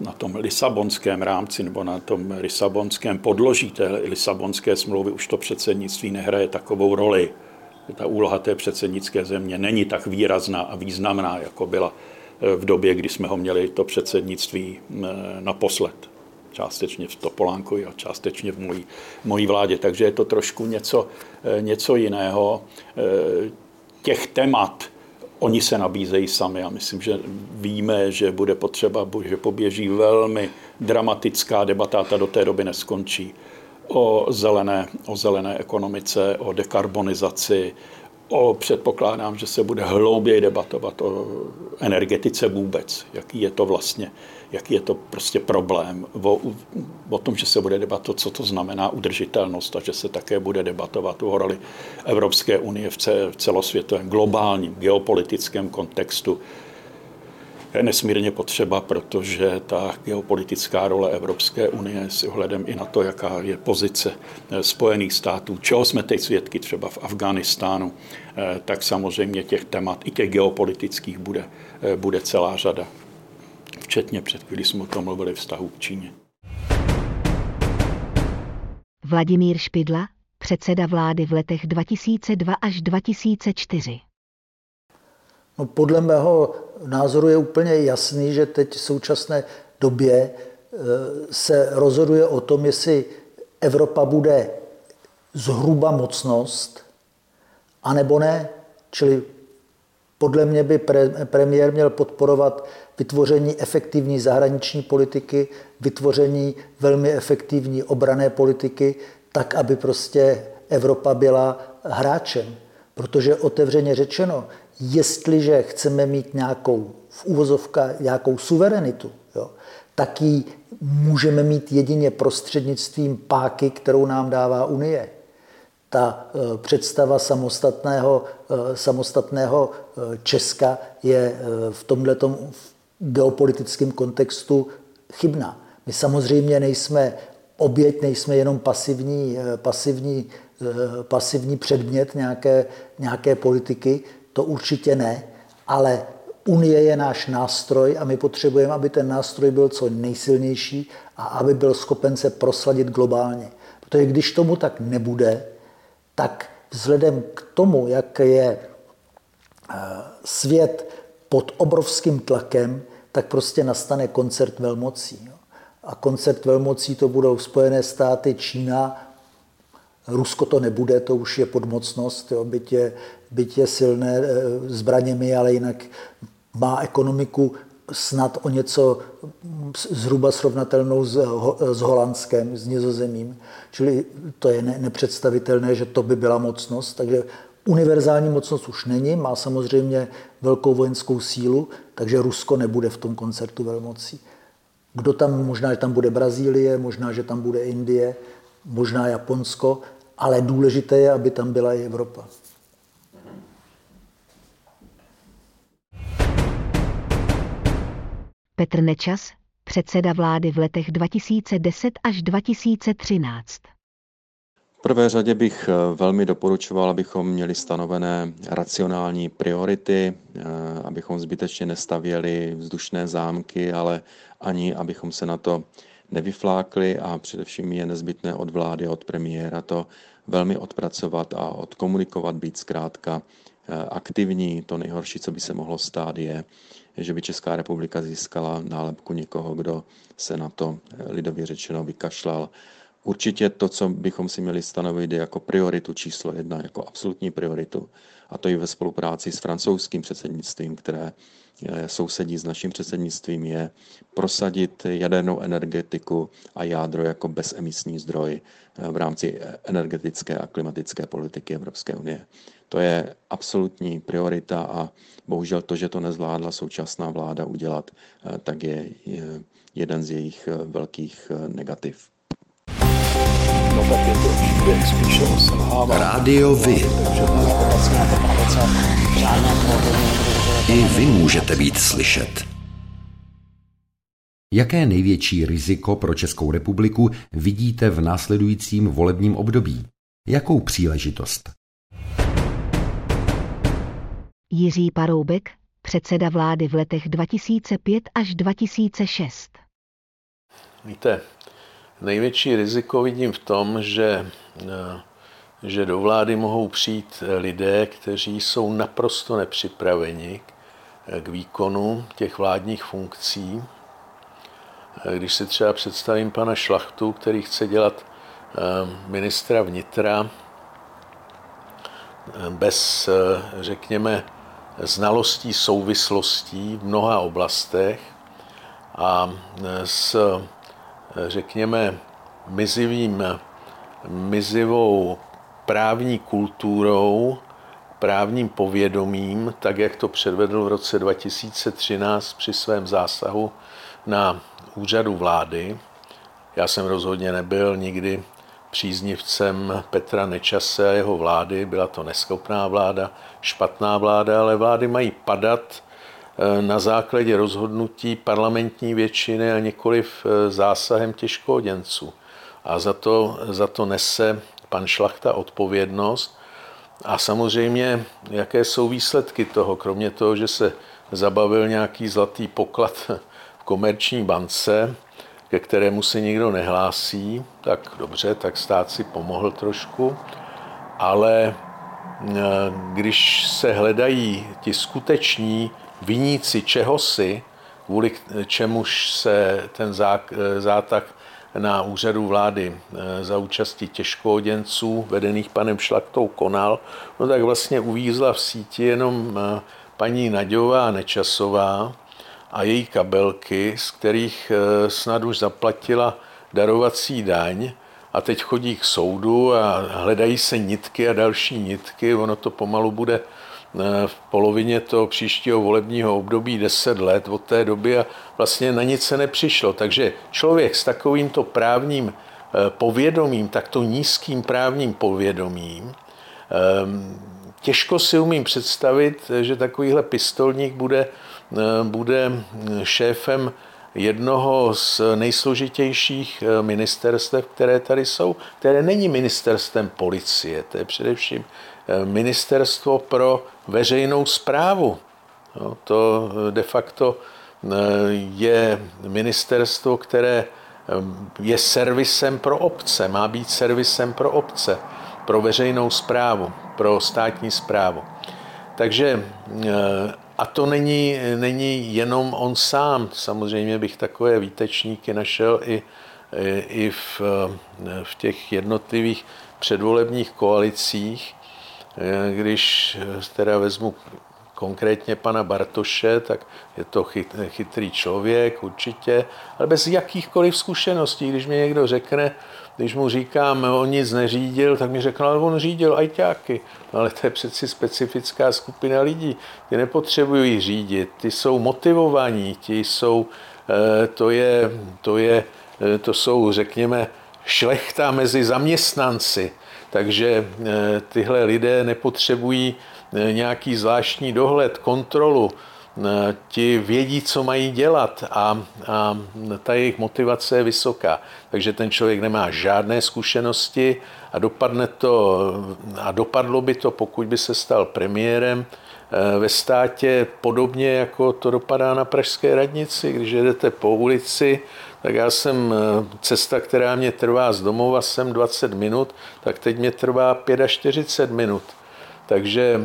na tom lisabonském rámci nebo na tom lisabonském podloží té lisabonské smlouvy už to předsednictví nehraje takovou roli. Ta úloha té předsednické země není tak výrazná a významná, jako byla v době, kdy jsme ho měli to předsednictví naposled. Částečně v Topolánkovi a částečně v mojí vládě. Takže je to trošku něco jiného. Těch témat, oni se nabízejí sami a myslím, že víme, že bude potřeba, že poběží velmi dramatická debata, ta do té doby neskončí, o zelené ekonomice, o dekarbonizaci, předpokládám, že se bude hlouběji debatovat o energetice vůbec, jaký je to prostě problém, o tom, že se bude debatovat, co to znamená udržitelnost a že se také bude debatovat o roli Evropské unie v celosvětovém globálním geopolitickém kontextu. Je nesmírně potřeba, protože ta geopolitická role Evropské unie s ohledem i na to, jaká je pozice Spojených států, čeho jsme teď svědky třeba v Afghánistánu, tak samozřejmě těch témat i těch geopolitických bude celá řada. Včetně před chvíli jsme o tom mluvili vztahu k Číně. Vladimír Špidla, předseda vlády v letech 2002 až 2004. No, podle mého názoru je úplně jasný, že teď v současné době se rozhoduje o tom, jestli Evropa bude zhruba mocnost, anebo ne. Čili podle mě by premiér měl podporovat vytvoření efektivní zahraniční politiky, vytvoření velmi efektivní obranné politiky, tak, aby prostě Evropa byla hráčem. Protože otevřeně řečeno, jestliže chceme mít nějakou v uvozovkách nějakou suverenitu, jo, tak ji můžeme mít jedině prostřednictvím páky, kterou nám dává Unie. Ta představa samostatného Česka je v tomhletom geopolitickém kontextu chybná. My samozřejmě nejsme oběť, nejsme jenom pasivní předmět nějaké politiky, to určitě ne, ale Unie je náš nástroj a my potřebujeme, aby ten nástroj byl co nejsilnější a aby byl schopen se prosladit globálně. Protože když tomu tak nebude, tak vzhledem k tomu, jak je svět pod obrovským tlakem, tak prostě nastane koncert velmocí. A koncert velmocí to budou Spojené státy, Čína, Rusko to nebude, to už je podmocnost, jo, byť je silné zbraněmi, ale jinak má ekonomiku snad o něco zhruba srovnatelnou s Holandskem, s Nizozemím. Čili to je nepředstavitelné, že to by byla mocnost. Takže univerzální mocnost už není, má samozřejmě velkou vojenskou sílu, takže Rusko nebude v tom koncertu velmocí. Kdo tam, možná, že tam bude Brazílie, možná, že tam bude Indie, možná Japonsko, ale důležité je, aby tam byla i Evropa. Petr Nečas, předseda vlády v letech 2010 až 2013. V prvé řadě bych velmi doporučoval, abychom měli stanovené racionální priority, abychom zbytečně nestavěli vzdušné zámky, ale ani abychom se na to nevyflákli a především je nezbytné od vlády, od premiéra to velmi odpracovat a odkomunikovat, být zkrátka aktivní. To nejhorší, co by se mohlo stát, je, že by Česká republika získala nálepku někoho, kdo se na to lidově řečeno vykašlal. Určitě to, co bychom si měli stanovit, je jako prioritu číslo 1, jako absolutní prioritu. A to i ve spolupráci s francouzským předsednictvím, které sousedí s naším předsednictvím, je prosadit jadernou energetiku a jádro jako bezemisní zdroj v rámci energetické a klimatické politiky Evropské unie. To je absolutní priorita a bohužel to, že to nezvládla současná vláda udělat, tak je jeden z jejich velkých negativ. No tak je to výběh, spíš toho selhává. Rádio vy. I vy můžete být slyšet. Jaké největší riziko pro Českou republiku vidíte v následujícím volebním období? Jakou příležitost? Jiří Paroubek, předseda vlády v letech 2005 až 2006. Víte, největší riziko vidím v tom, že do vlády mohou přijít lidé, kteří jsou naprosto nepřipraveni k výkonu těch vládních funkcí. Když si třeba představím pana Šlachtu, který chce dělat ministra vnitra bez, řekněme, znalostí souvislostí v mnoha oblastech a s, řekněme, mizivou právní kulturou, právním povědomím, tak jak to předvedl v roce 2013 při svém zásahu na úřadu vlády. Já jsem rozhodně nebyl nikdy příznivcem Petra Nečase a jeho vlády, byla to neschopná vláda, špatná vláda, ale vlády mají padat na základě rozhodnutí parlamentní většiny a nikoliv zásahem těžkooděnců. A za to nese pan Šlachta odpovědnost. A samozřejmě, jaké jsou výsledky toho, kromě toho, že se zabavil nějaký zlatý poklad v Komerční bance, ke kterému se nikdo nehlásí, tak dobře, tak stát si pomohl trošku, ale když se hledají ti skuteční viníci čehosi, kvůli čemuž se ten zátah na úřadu vlády za účasti těžkooděnců vedených panem Šlachtou konal, no tak vlastně uvízla v síti jenom paní Nadějová Nečasová a její kabelky, z kterých snad už zaplatila darovací daň a teď chodí k soudu a hledají se nitky a další nitky, ono to pomalu bude v polovině toho příštího volebního období 10 let od té doby a vlastně na nic se nepřišlo. Takže člověk s takovýmto právním povědomím, takto nízkým právním povědomím, těžko si umím představit, že takovýhle pistolník bude šéfem jednoho z nejsložitějších ministerstev, které tady jsou, které není ministerstvem policie, to je především ministerstvo pro veřejnou správu. No, to de facto je ministerstvo, které je servisem pro obce, má být servisem pro obce, pro veřejnou správu, pro státní správu. Takže a to není jenom on sám. Samozřejmě bych takové výtečníky našel i v těch jednotlivých předvolebních koalicích. Když teda vezmu konkrétně pana Bartoše, tak je to chytrý člověk určitě, ale bez jakýchkoliv zkušeností. Když mi někdo řekne, když mu říkám, on nic neřídil, tak mi řekne, ale on řídil ajťáky. No, ale to je přeci specifická skupina lidí. Ty nepotřebují řídit, ty jsou motivovaní, to jsou, řekněme, šlechta mezi zaměstnanci. Takže tyhle lidé nepotřebují nějaký zvláštní dohled, kontrolu, ti vědí, co mají dělat a ta jejich motivace je vysoká. Takže ten člověk nemá žádné zkušenosti a dopadlo by to, pokud by se stal premiérem ve státě, podobně jako to dopadá na pražské radnici. Když jedete po ulici, tak cesta, která mě trvá z domova, jsem 20 minut, tak teď mě trvá 45 minut. Takže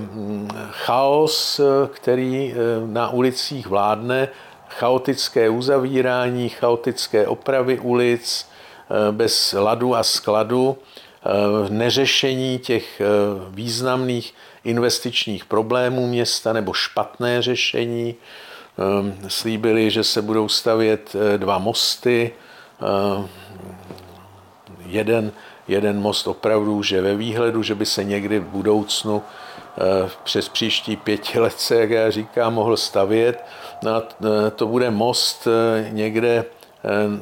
chaos, který na ulicích vládne, chaotické uzavírání, chaotické opravy ulic, bez ladu a skladu, neřešení těch významných investičních problémů města nebo špatné řešení. Slíbili, že se budou stavět 2 mosty. Jeden most opravdu, že ve výhledu, že by se někdy v budoucnu přes příští 5 let, jak já říkám, mohl stavět. No to bude most někde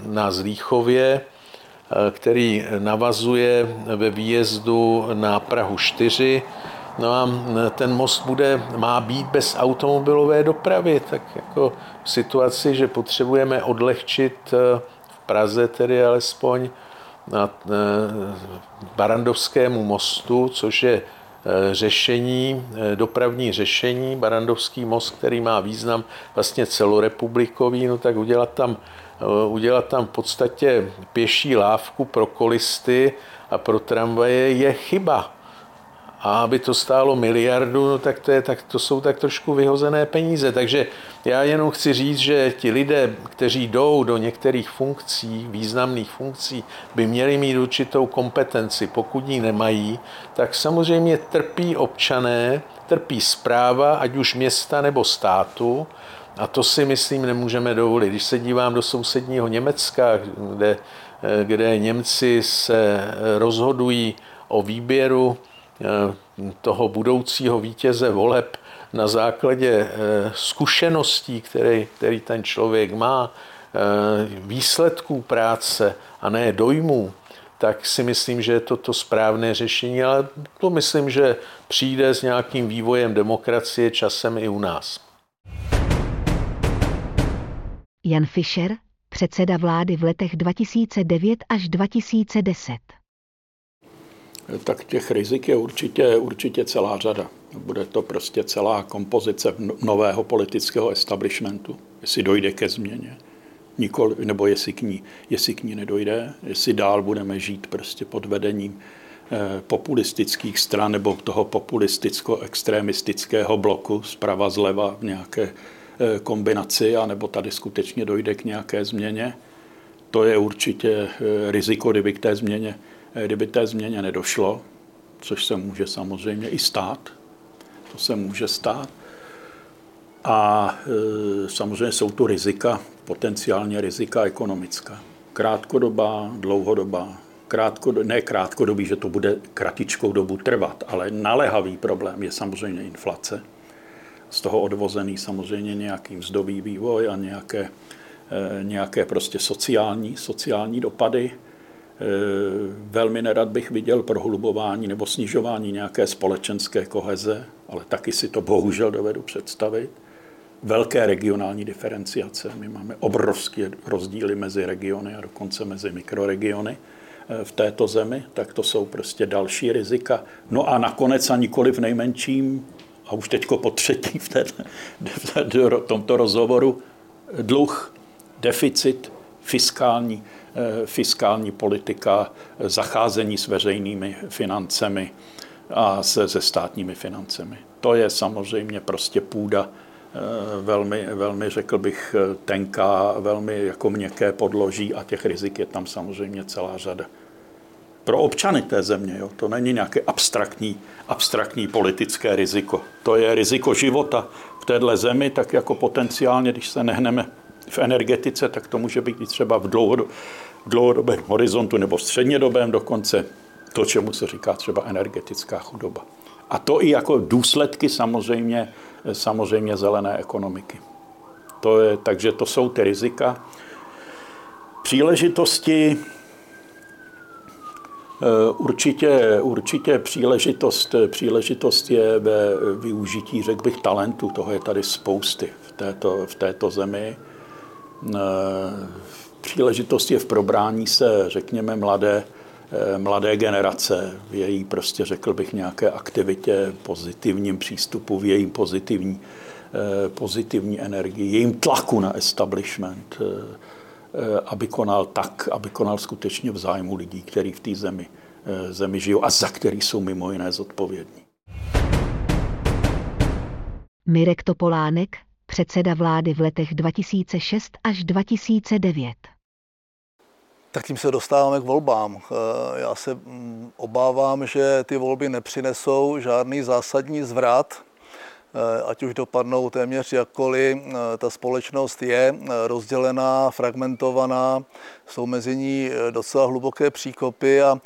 na Zlíchově, který navazuje ve výjezdu na Prahu 4. No a ten most má být bez automobilové dopravy. Tak jako v situaci, že potřebujeme odlehčit v Praze tedy alespoň na Barandovskému mostu, což je dopravní řešení, Barandovský most, který má význam vlastně celorepublikový, no tak udělat tam v podstatě pěší lávku pro kolisty a pro tramvaje je chyba. A aby to stálo miliardu, no tak to jsou tak trošku vyhozené peníze. Takže já jenom chci říct, že ti lidé, kteří jdou do některých funkcí, významných funkcí, by měli mít určitou kompetenci. Pokud ji nemají, tak samozřejmě trpí občané, trpí správa, ať už města nebo státu. A to si myslím nemůžeme dovolit. Když se dívám do sousedního Německa, kde Němci se rozhodují o výběru toho budoucího vítěze voleb na základě zkušeností, který ten člověk má, výsledků práce a ne dojmů, tak si myslím, že je to správné řešení, ale to myslím, že přijde s nějakým vývojem demokracie časem i u nás. Jan Fischer, předseda vlády v letech 2009 až 2010. Tak těch rizik je určitě celá řada. Bude to prostě celá kompozice nového politického establishmentu, jestli dojde ke změně, nebo jestli k ní nedojde, jestli dál budeme žít prostě pod vedením populistických stran nebo toho populisticko-extremistického bloku zprava zleva v nějaké kombinaci, anebo tady skutečně dojde k nějaké změně. To je určitě riziko, kdyby té změně nedošlo, což se může samozřejmě i stát. To se může stát. A samozřejmě jsou tu rizika, potenciálně rizika ekonomická. Krátkodobá, dlouhodobá. Ne krátkodobý, že to bude kratičkou dobu trvat, ale naléhavý problém je samozřejmě inflace. Z toho odvozený samozřejmě nějaký mzdový vývoj a nějaké prostě sociální dopady. Velmi nerad bych viděl prohlubování nebo snižování nějaké společenské koheze, ale taky si to bohužel dovedu představit. Velké regionální diferenciace. My máme obrovské rozdíly mezi regiony a dokonce mezi mikroregiony v této zemi, tak to jsou prostě další rizika. No a nakonec a nikoli v nejmenším, a už teďko po třetí v tomto rozhovoru, dluh, deficit, fiskální politika, zacházení s veřejnými financemi a se státními financemi. To je samozřejmě prostě půda velmi, řekl bych, tenká, velmi jako měkké podloží a těch rizik je tam samozřejmě celá řada. Pro občany té země, jo, to není nějaké abstraktní politické riziko. To je riziko života v téhle zemi, tak jako potenciálně, když se nehneme v energetice, tak to může být i třeba v dlouhodobém horizontu nebo v střednědobém dokonce to, čemu se říká třeba energetická chudoba. A to i jako důsledky samozřejmě zelené ekonomiky. Takže to jsou ty rizika. Příležitosti, určitě příležitost je ve využití, řekl bych, talentu. Toho je tady spousty. v této zemi. Příležitost je v probrání se, řekněme, mladé generace, v její prostě, řekl bych, nějaké aktivitě, pozitivním přístupu, v jejím pozitivní energii, jejím tlaku na establishment, aby konal tak, aby konal skutečně v zájmu lidí, kteří v té zemi žijou a za který jsou mimo jiné zodpovědní. Mirek Topolánek, předseda vlády v letech 2006 až 2009. Tak tím se dostáváme k volbám. Já se obávám, že ty volby nepřinesou žádný zásadní zvrat, ať už dopadnou téměř jakkoliv. Ta společnost je rozdělená, fragmentovaná, jsou mezi ní docela hluboké příkopy a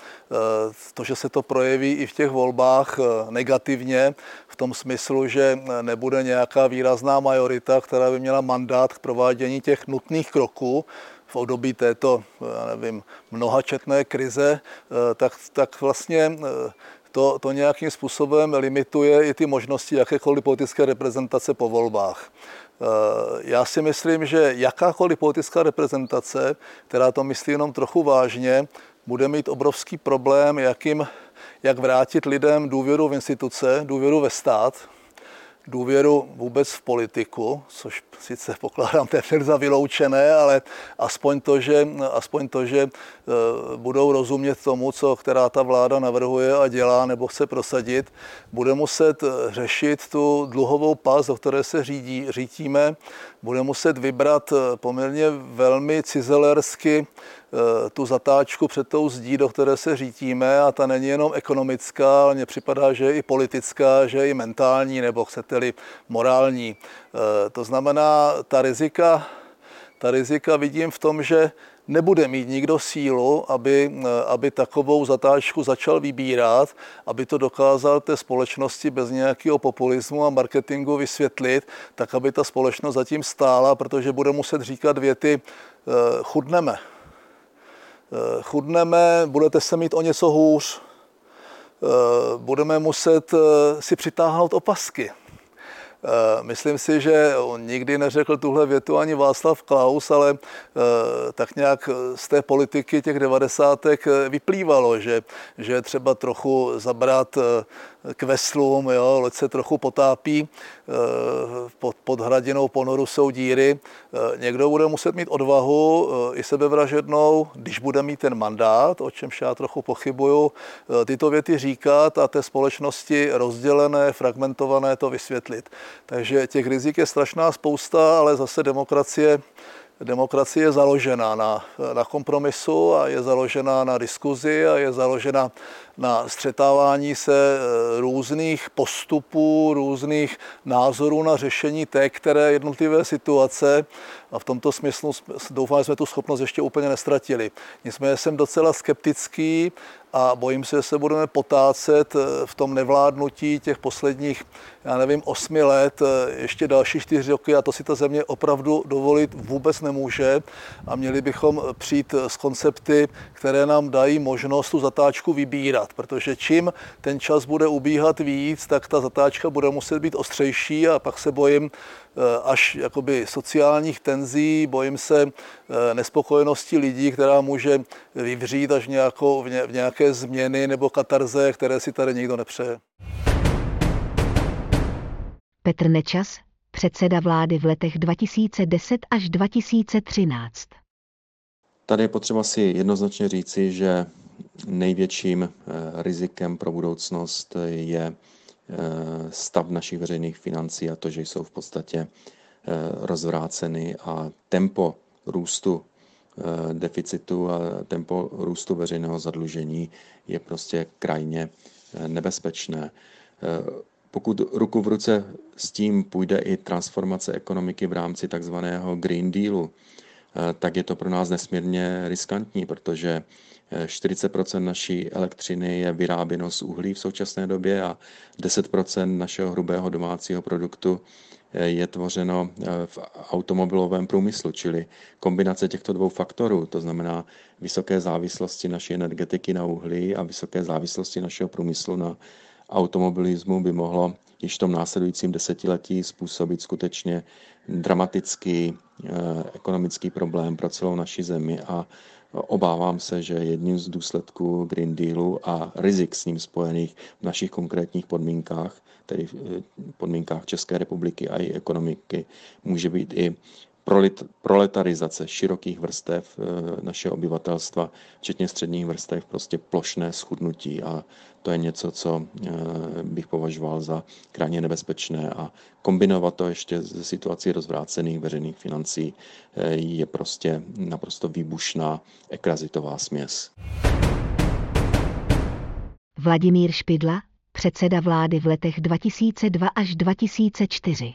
to, že se to projeví i v těch volbách negativně, v tom smyslu, že nebude nějaká výrazná majorita, která by měla mandát k provádění těch nutných kroků, v období této, mnohačetné krize, tak vlastně to nějakým způsobem limituje i ty možnosti jakékoliv politické reprezentace po volbách. Já si myslím, že jakákoliv politická reprezentace, která to myslí jenom trochu vážně, bude mít obrovský problém, jak vrátit lidem důvěru v instituce, důvěru ve stát, důvěru vůbec v politiku, což sice pokládám téměř za vyloučené, ale aspoň to, že budou rozumět tomu, co která ta vláda navrhuje a dělá nebo chce prosadit, bude muset řešit tu dluhovou past, do které se řítíme, bude muset vybrat poměrně velmi cizelersky tu zatáčku před tou zdí, do které se řítíme, a ta není jenom ekonomická, ale mně připadá, že je i politická, že je i mentální, nebo chcete-li morální. To znamená, ta rizika vidím v tom, že nebude mít nikdo sílu, aby takovou zatáčku začal vybírat, aby to dokázal té společnosti bez nějakého populismu a marketingu vysvětlit, tak aby ta společnost zatím stála, protože bude muset říkat věty chudneme, budete se mít o něco hůř, budeme muset si přitáhnout opasky. Myslím si, že on nikdy neřekl tuhle větu ani Václav Klaus, ale tak nějak z té politiky těch 90. vyplývalo, že třeba trochu zabrat k veslům, jo, loď se trochu potápí, pod hradinou ponoru jsou díry. Někdo bude muset mít odvahu i sebevražednou, když bude mít ten mandát, o čemž já trochu pochybuju, tyto věty říkat a té společnosti rozdělené, fragmentované to vysvětlit. Takže těch rizik je strašná spousta, ale zase demokracie je založená na kompromisu a je založená na diskuzi a je založena na střetávání se různých postupů, různých názorů na řešení té, které jednotlivé situace, a v tomto smyslu doufám, že jsme tu schopnost ještě úplně nestratili. Nicméně jsem docela skeptický a bojím se, že se budeme potácet v tom nevládnutí těch posledních, 8 let, ještě další 4 roky, a to si ta země opravdu dovolit vůbec nemůže a měli bychom přijít s koncepty, které nám dají možnost tu zatáčku vybírat. Protože čím ten čas bude ubíhat víc, tak ta zatáčka bude muset být ostřejší a pak se bojím až jakoby sociálních tenzí, bojím se nespokojenosti lidí, která může vyvřít až v nějaké změny nebo katarze, které si tady nikdo nepřeje. Petr Nečas, předseda vlády v letech 2010 až 2013. Tady je potřeba si jednoznačně říci, že největším rizikem pro budoucnost je stav našich veřejných financí a to, že jsou v podstatě rozvráceny, a tempo růstu deficitu a tempo růstu veřejného zadlužení je prostě krajně nebezpečné. Pokud ruku v ruce s tím půjde i transformace ekonomiky v rámci takzvaného Green Dealu, tak je to pro nás nesmírně riskantní, protože 40% naší elektřiny je vyráběno z uhlí v současné době a 10% našeho hrubého domácího produktu je tvořeno v automobilovém průmyslu, čili kombinace těchto dvou faktorů, to znamená vysoké závislosti naší energetiky na uhlí a vysoké závislosti našeho průmyslu na automobilismu, by mohlo již v tom následujícím desetiletí způsobit skutečně dramatický ekonomický problém pro celou naši zemi a obávám se, že jedním z důsledků Green Dealu a rizik s ním spojených v našich konkrétních podmínkách, tedy v podmínkách České republiky a její ekonomiky, může být i proletarizace širokých vrstev našeho obyvatelstva, včetně středních vrstev, prostě plošné schudnutí. A to je něco, co bych považoval za krajně nebezpečné. A kombinovat to ještě se situací rozvrácených veřejných financí je prostě naprosto výbušná ekrazitová směs. Vladimír Špidla, předseda vlády v letech 2002 až 2004.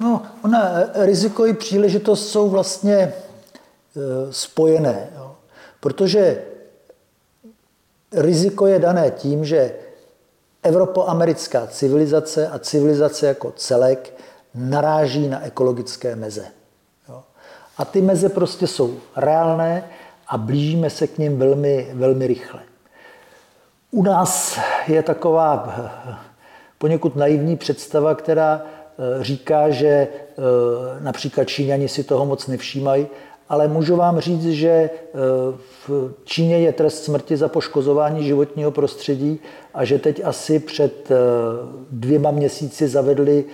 No, ona riziko i příležitost jsou vlastně spojené, jo. Protože riziko je dané tím, že evropoamerická civilizace a civilizace jako celek naráží na ekologické meze. Jo. A ty meze prostě jsou reálné a blížíme se k nim velmi, velmi rychle. U nás je taková poněkud naivní představa, která říká, že například Číňani si toho moc nevšímají, ale můžu vám říct, že v Číně je trest smrti za poškozování životního prostředí a že teď asi před 2 měsíci zavedli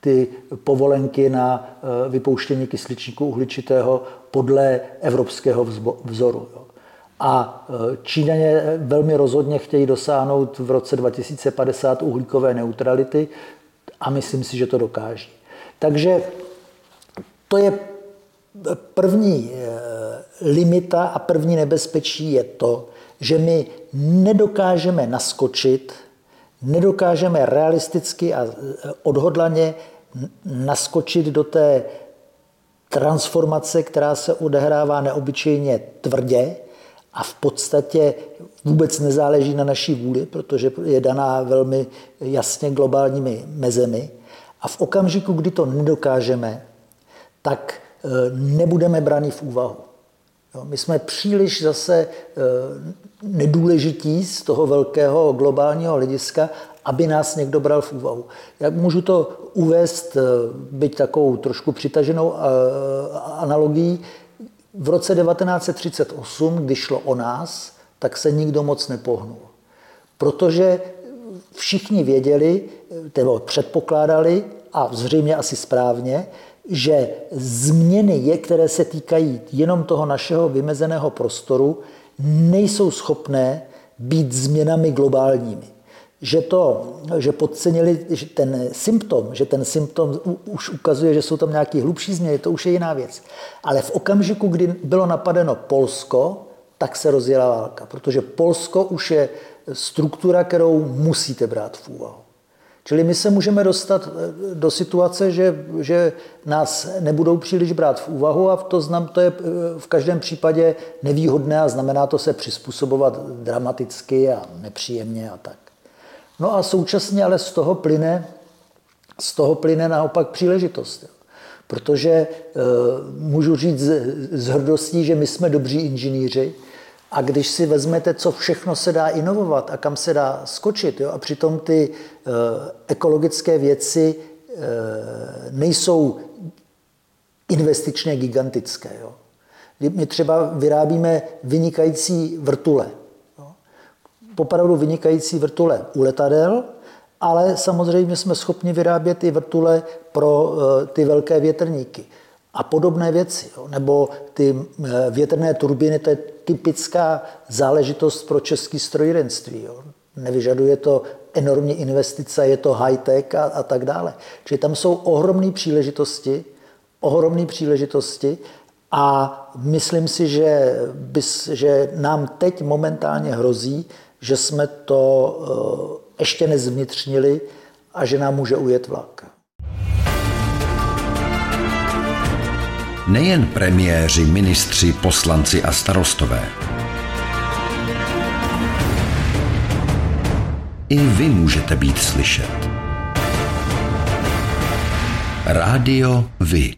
ty povolenky na vypouštění kysličníku uhličitého podle evropského vzoru. A Číňané velmi rozhodně chtějí dosáhnout v roce 2050 uhlíkové neutrality, a myslím si, že to dokáží. Takže to je první limita a první nebezpečí je to, že my nedokážeme naskočit, nedokážeme realisticky a odhodlaně naskočit do té transformace, která se odehrává neobyčejně tvrdě a v podstatě vůbec nezáleží na naší vůli, protože je daná velmi jasně globálními mezemi. A v okamžiku, kdy to nedokážeme, tak nebudeme braní v úvahu. My jsme příliš zase nedůležití z toho velkého globálního hlediska, aby nás někdo bral v úvahu. Já můžu to uvést, byť takovou trošku přitaženou analogií. V roce 1938, kdy šlo o nás, tak se nikdo moc nepohnul. Protože všichni věděli, nebo předpokládali, a zřejmě asi správně, že změny, které se týkají jenom toho našeho vymezeného prostoru, nejsou schopné být změnami globálními. Že podcenili ten symptom, že ten symptom už ukazuje, že jsou tam nějaké hlubší změny, to už je jiná věc. Ale v okamžiku, kdy bylo napadeno Polsko, tak se rozjela válka, protože Polsko už je struktura, kterou musíte brát v úvahu. Čili my se můžeme dostat do situace, že nás nebudou příliš brát v úvahu a to je v každém případě nevýhodné a znamená to se přizpůsobovat dramaticky a nepříjemně a tak. No a současně ale z toho plyne naopak příležitost. Protože můžu říct s hrdostí, že my jsme dobří inženýři a když si vezmete, co všechno se dá inovovat a kam se dá skočit, jo, a přitom ty ekologické věci nejsou investičně gigantické. Jo. My třeba vyrábíme vynikající vrtule. Jo. Opravdu vynikající vrtule u letadel, ale samozřejmě jsme schopni vyrábět i vrtule pro ty velké větrníky a podobné věci. Jo. Nebo ty větrné turbiny, to je typická záležitost pro český strojírenství. Jo. Nevyžaduje to enormní investice, je to high-tech a tak dále. Čili tam jsou ohromné příležitosti a myslím si, že nám teď momentálně hrozí, že jsme to ještě nezvnitřnili a že nám může ujet vlak. Nejen premiéři, ministři, poslanci a starostové. I vy můžete být slyšet. Rádio vy.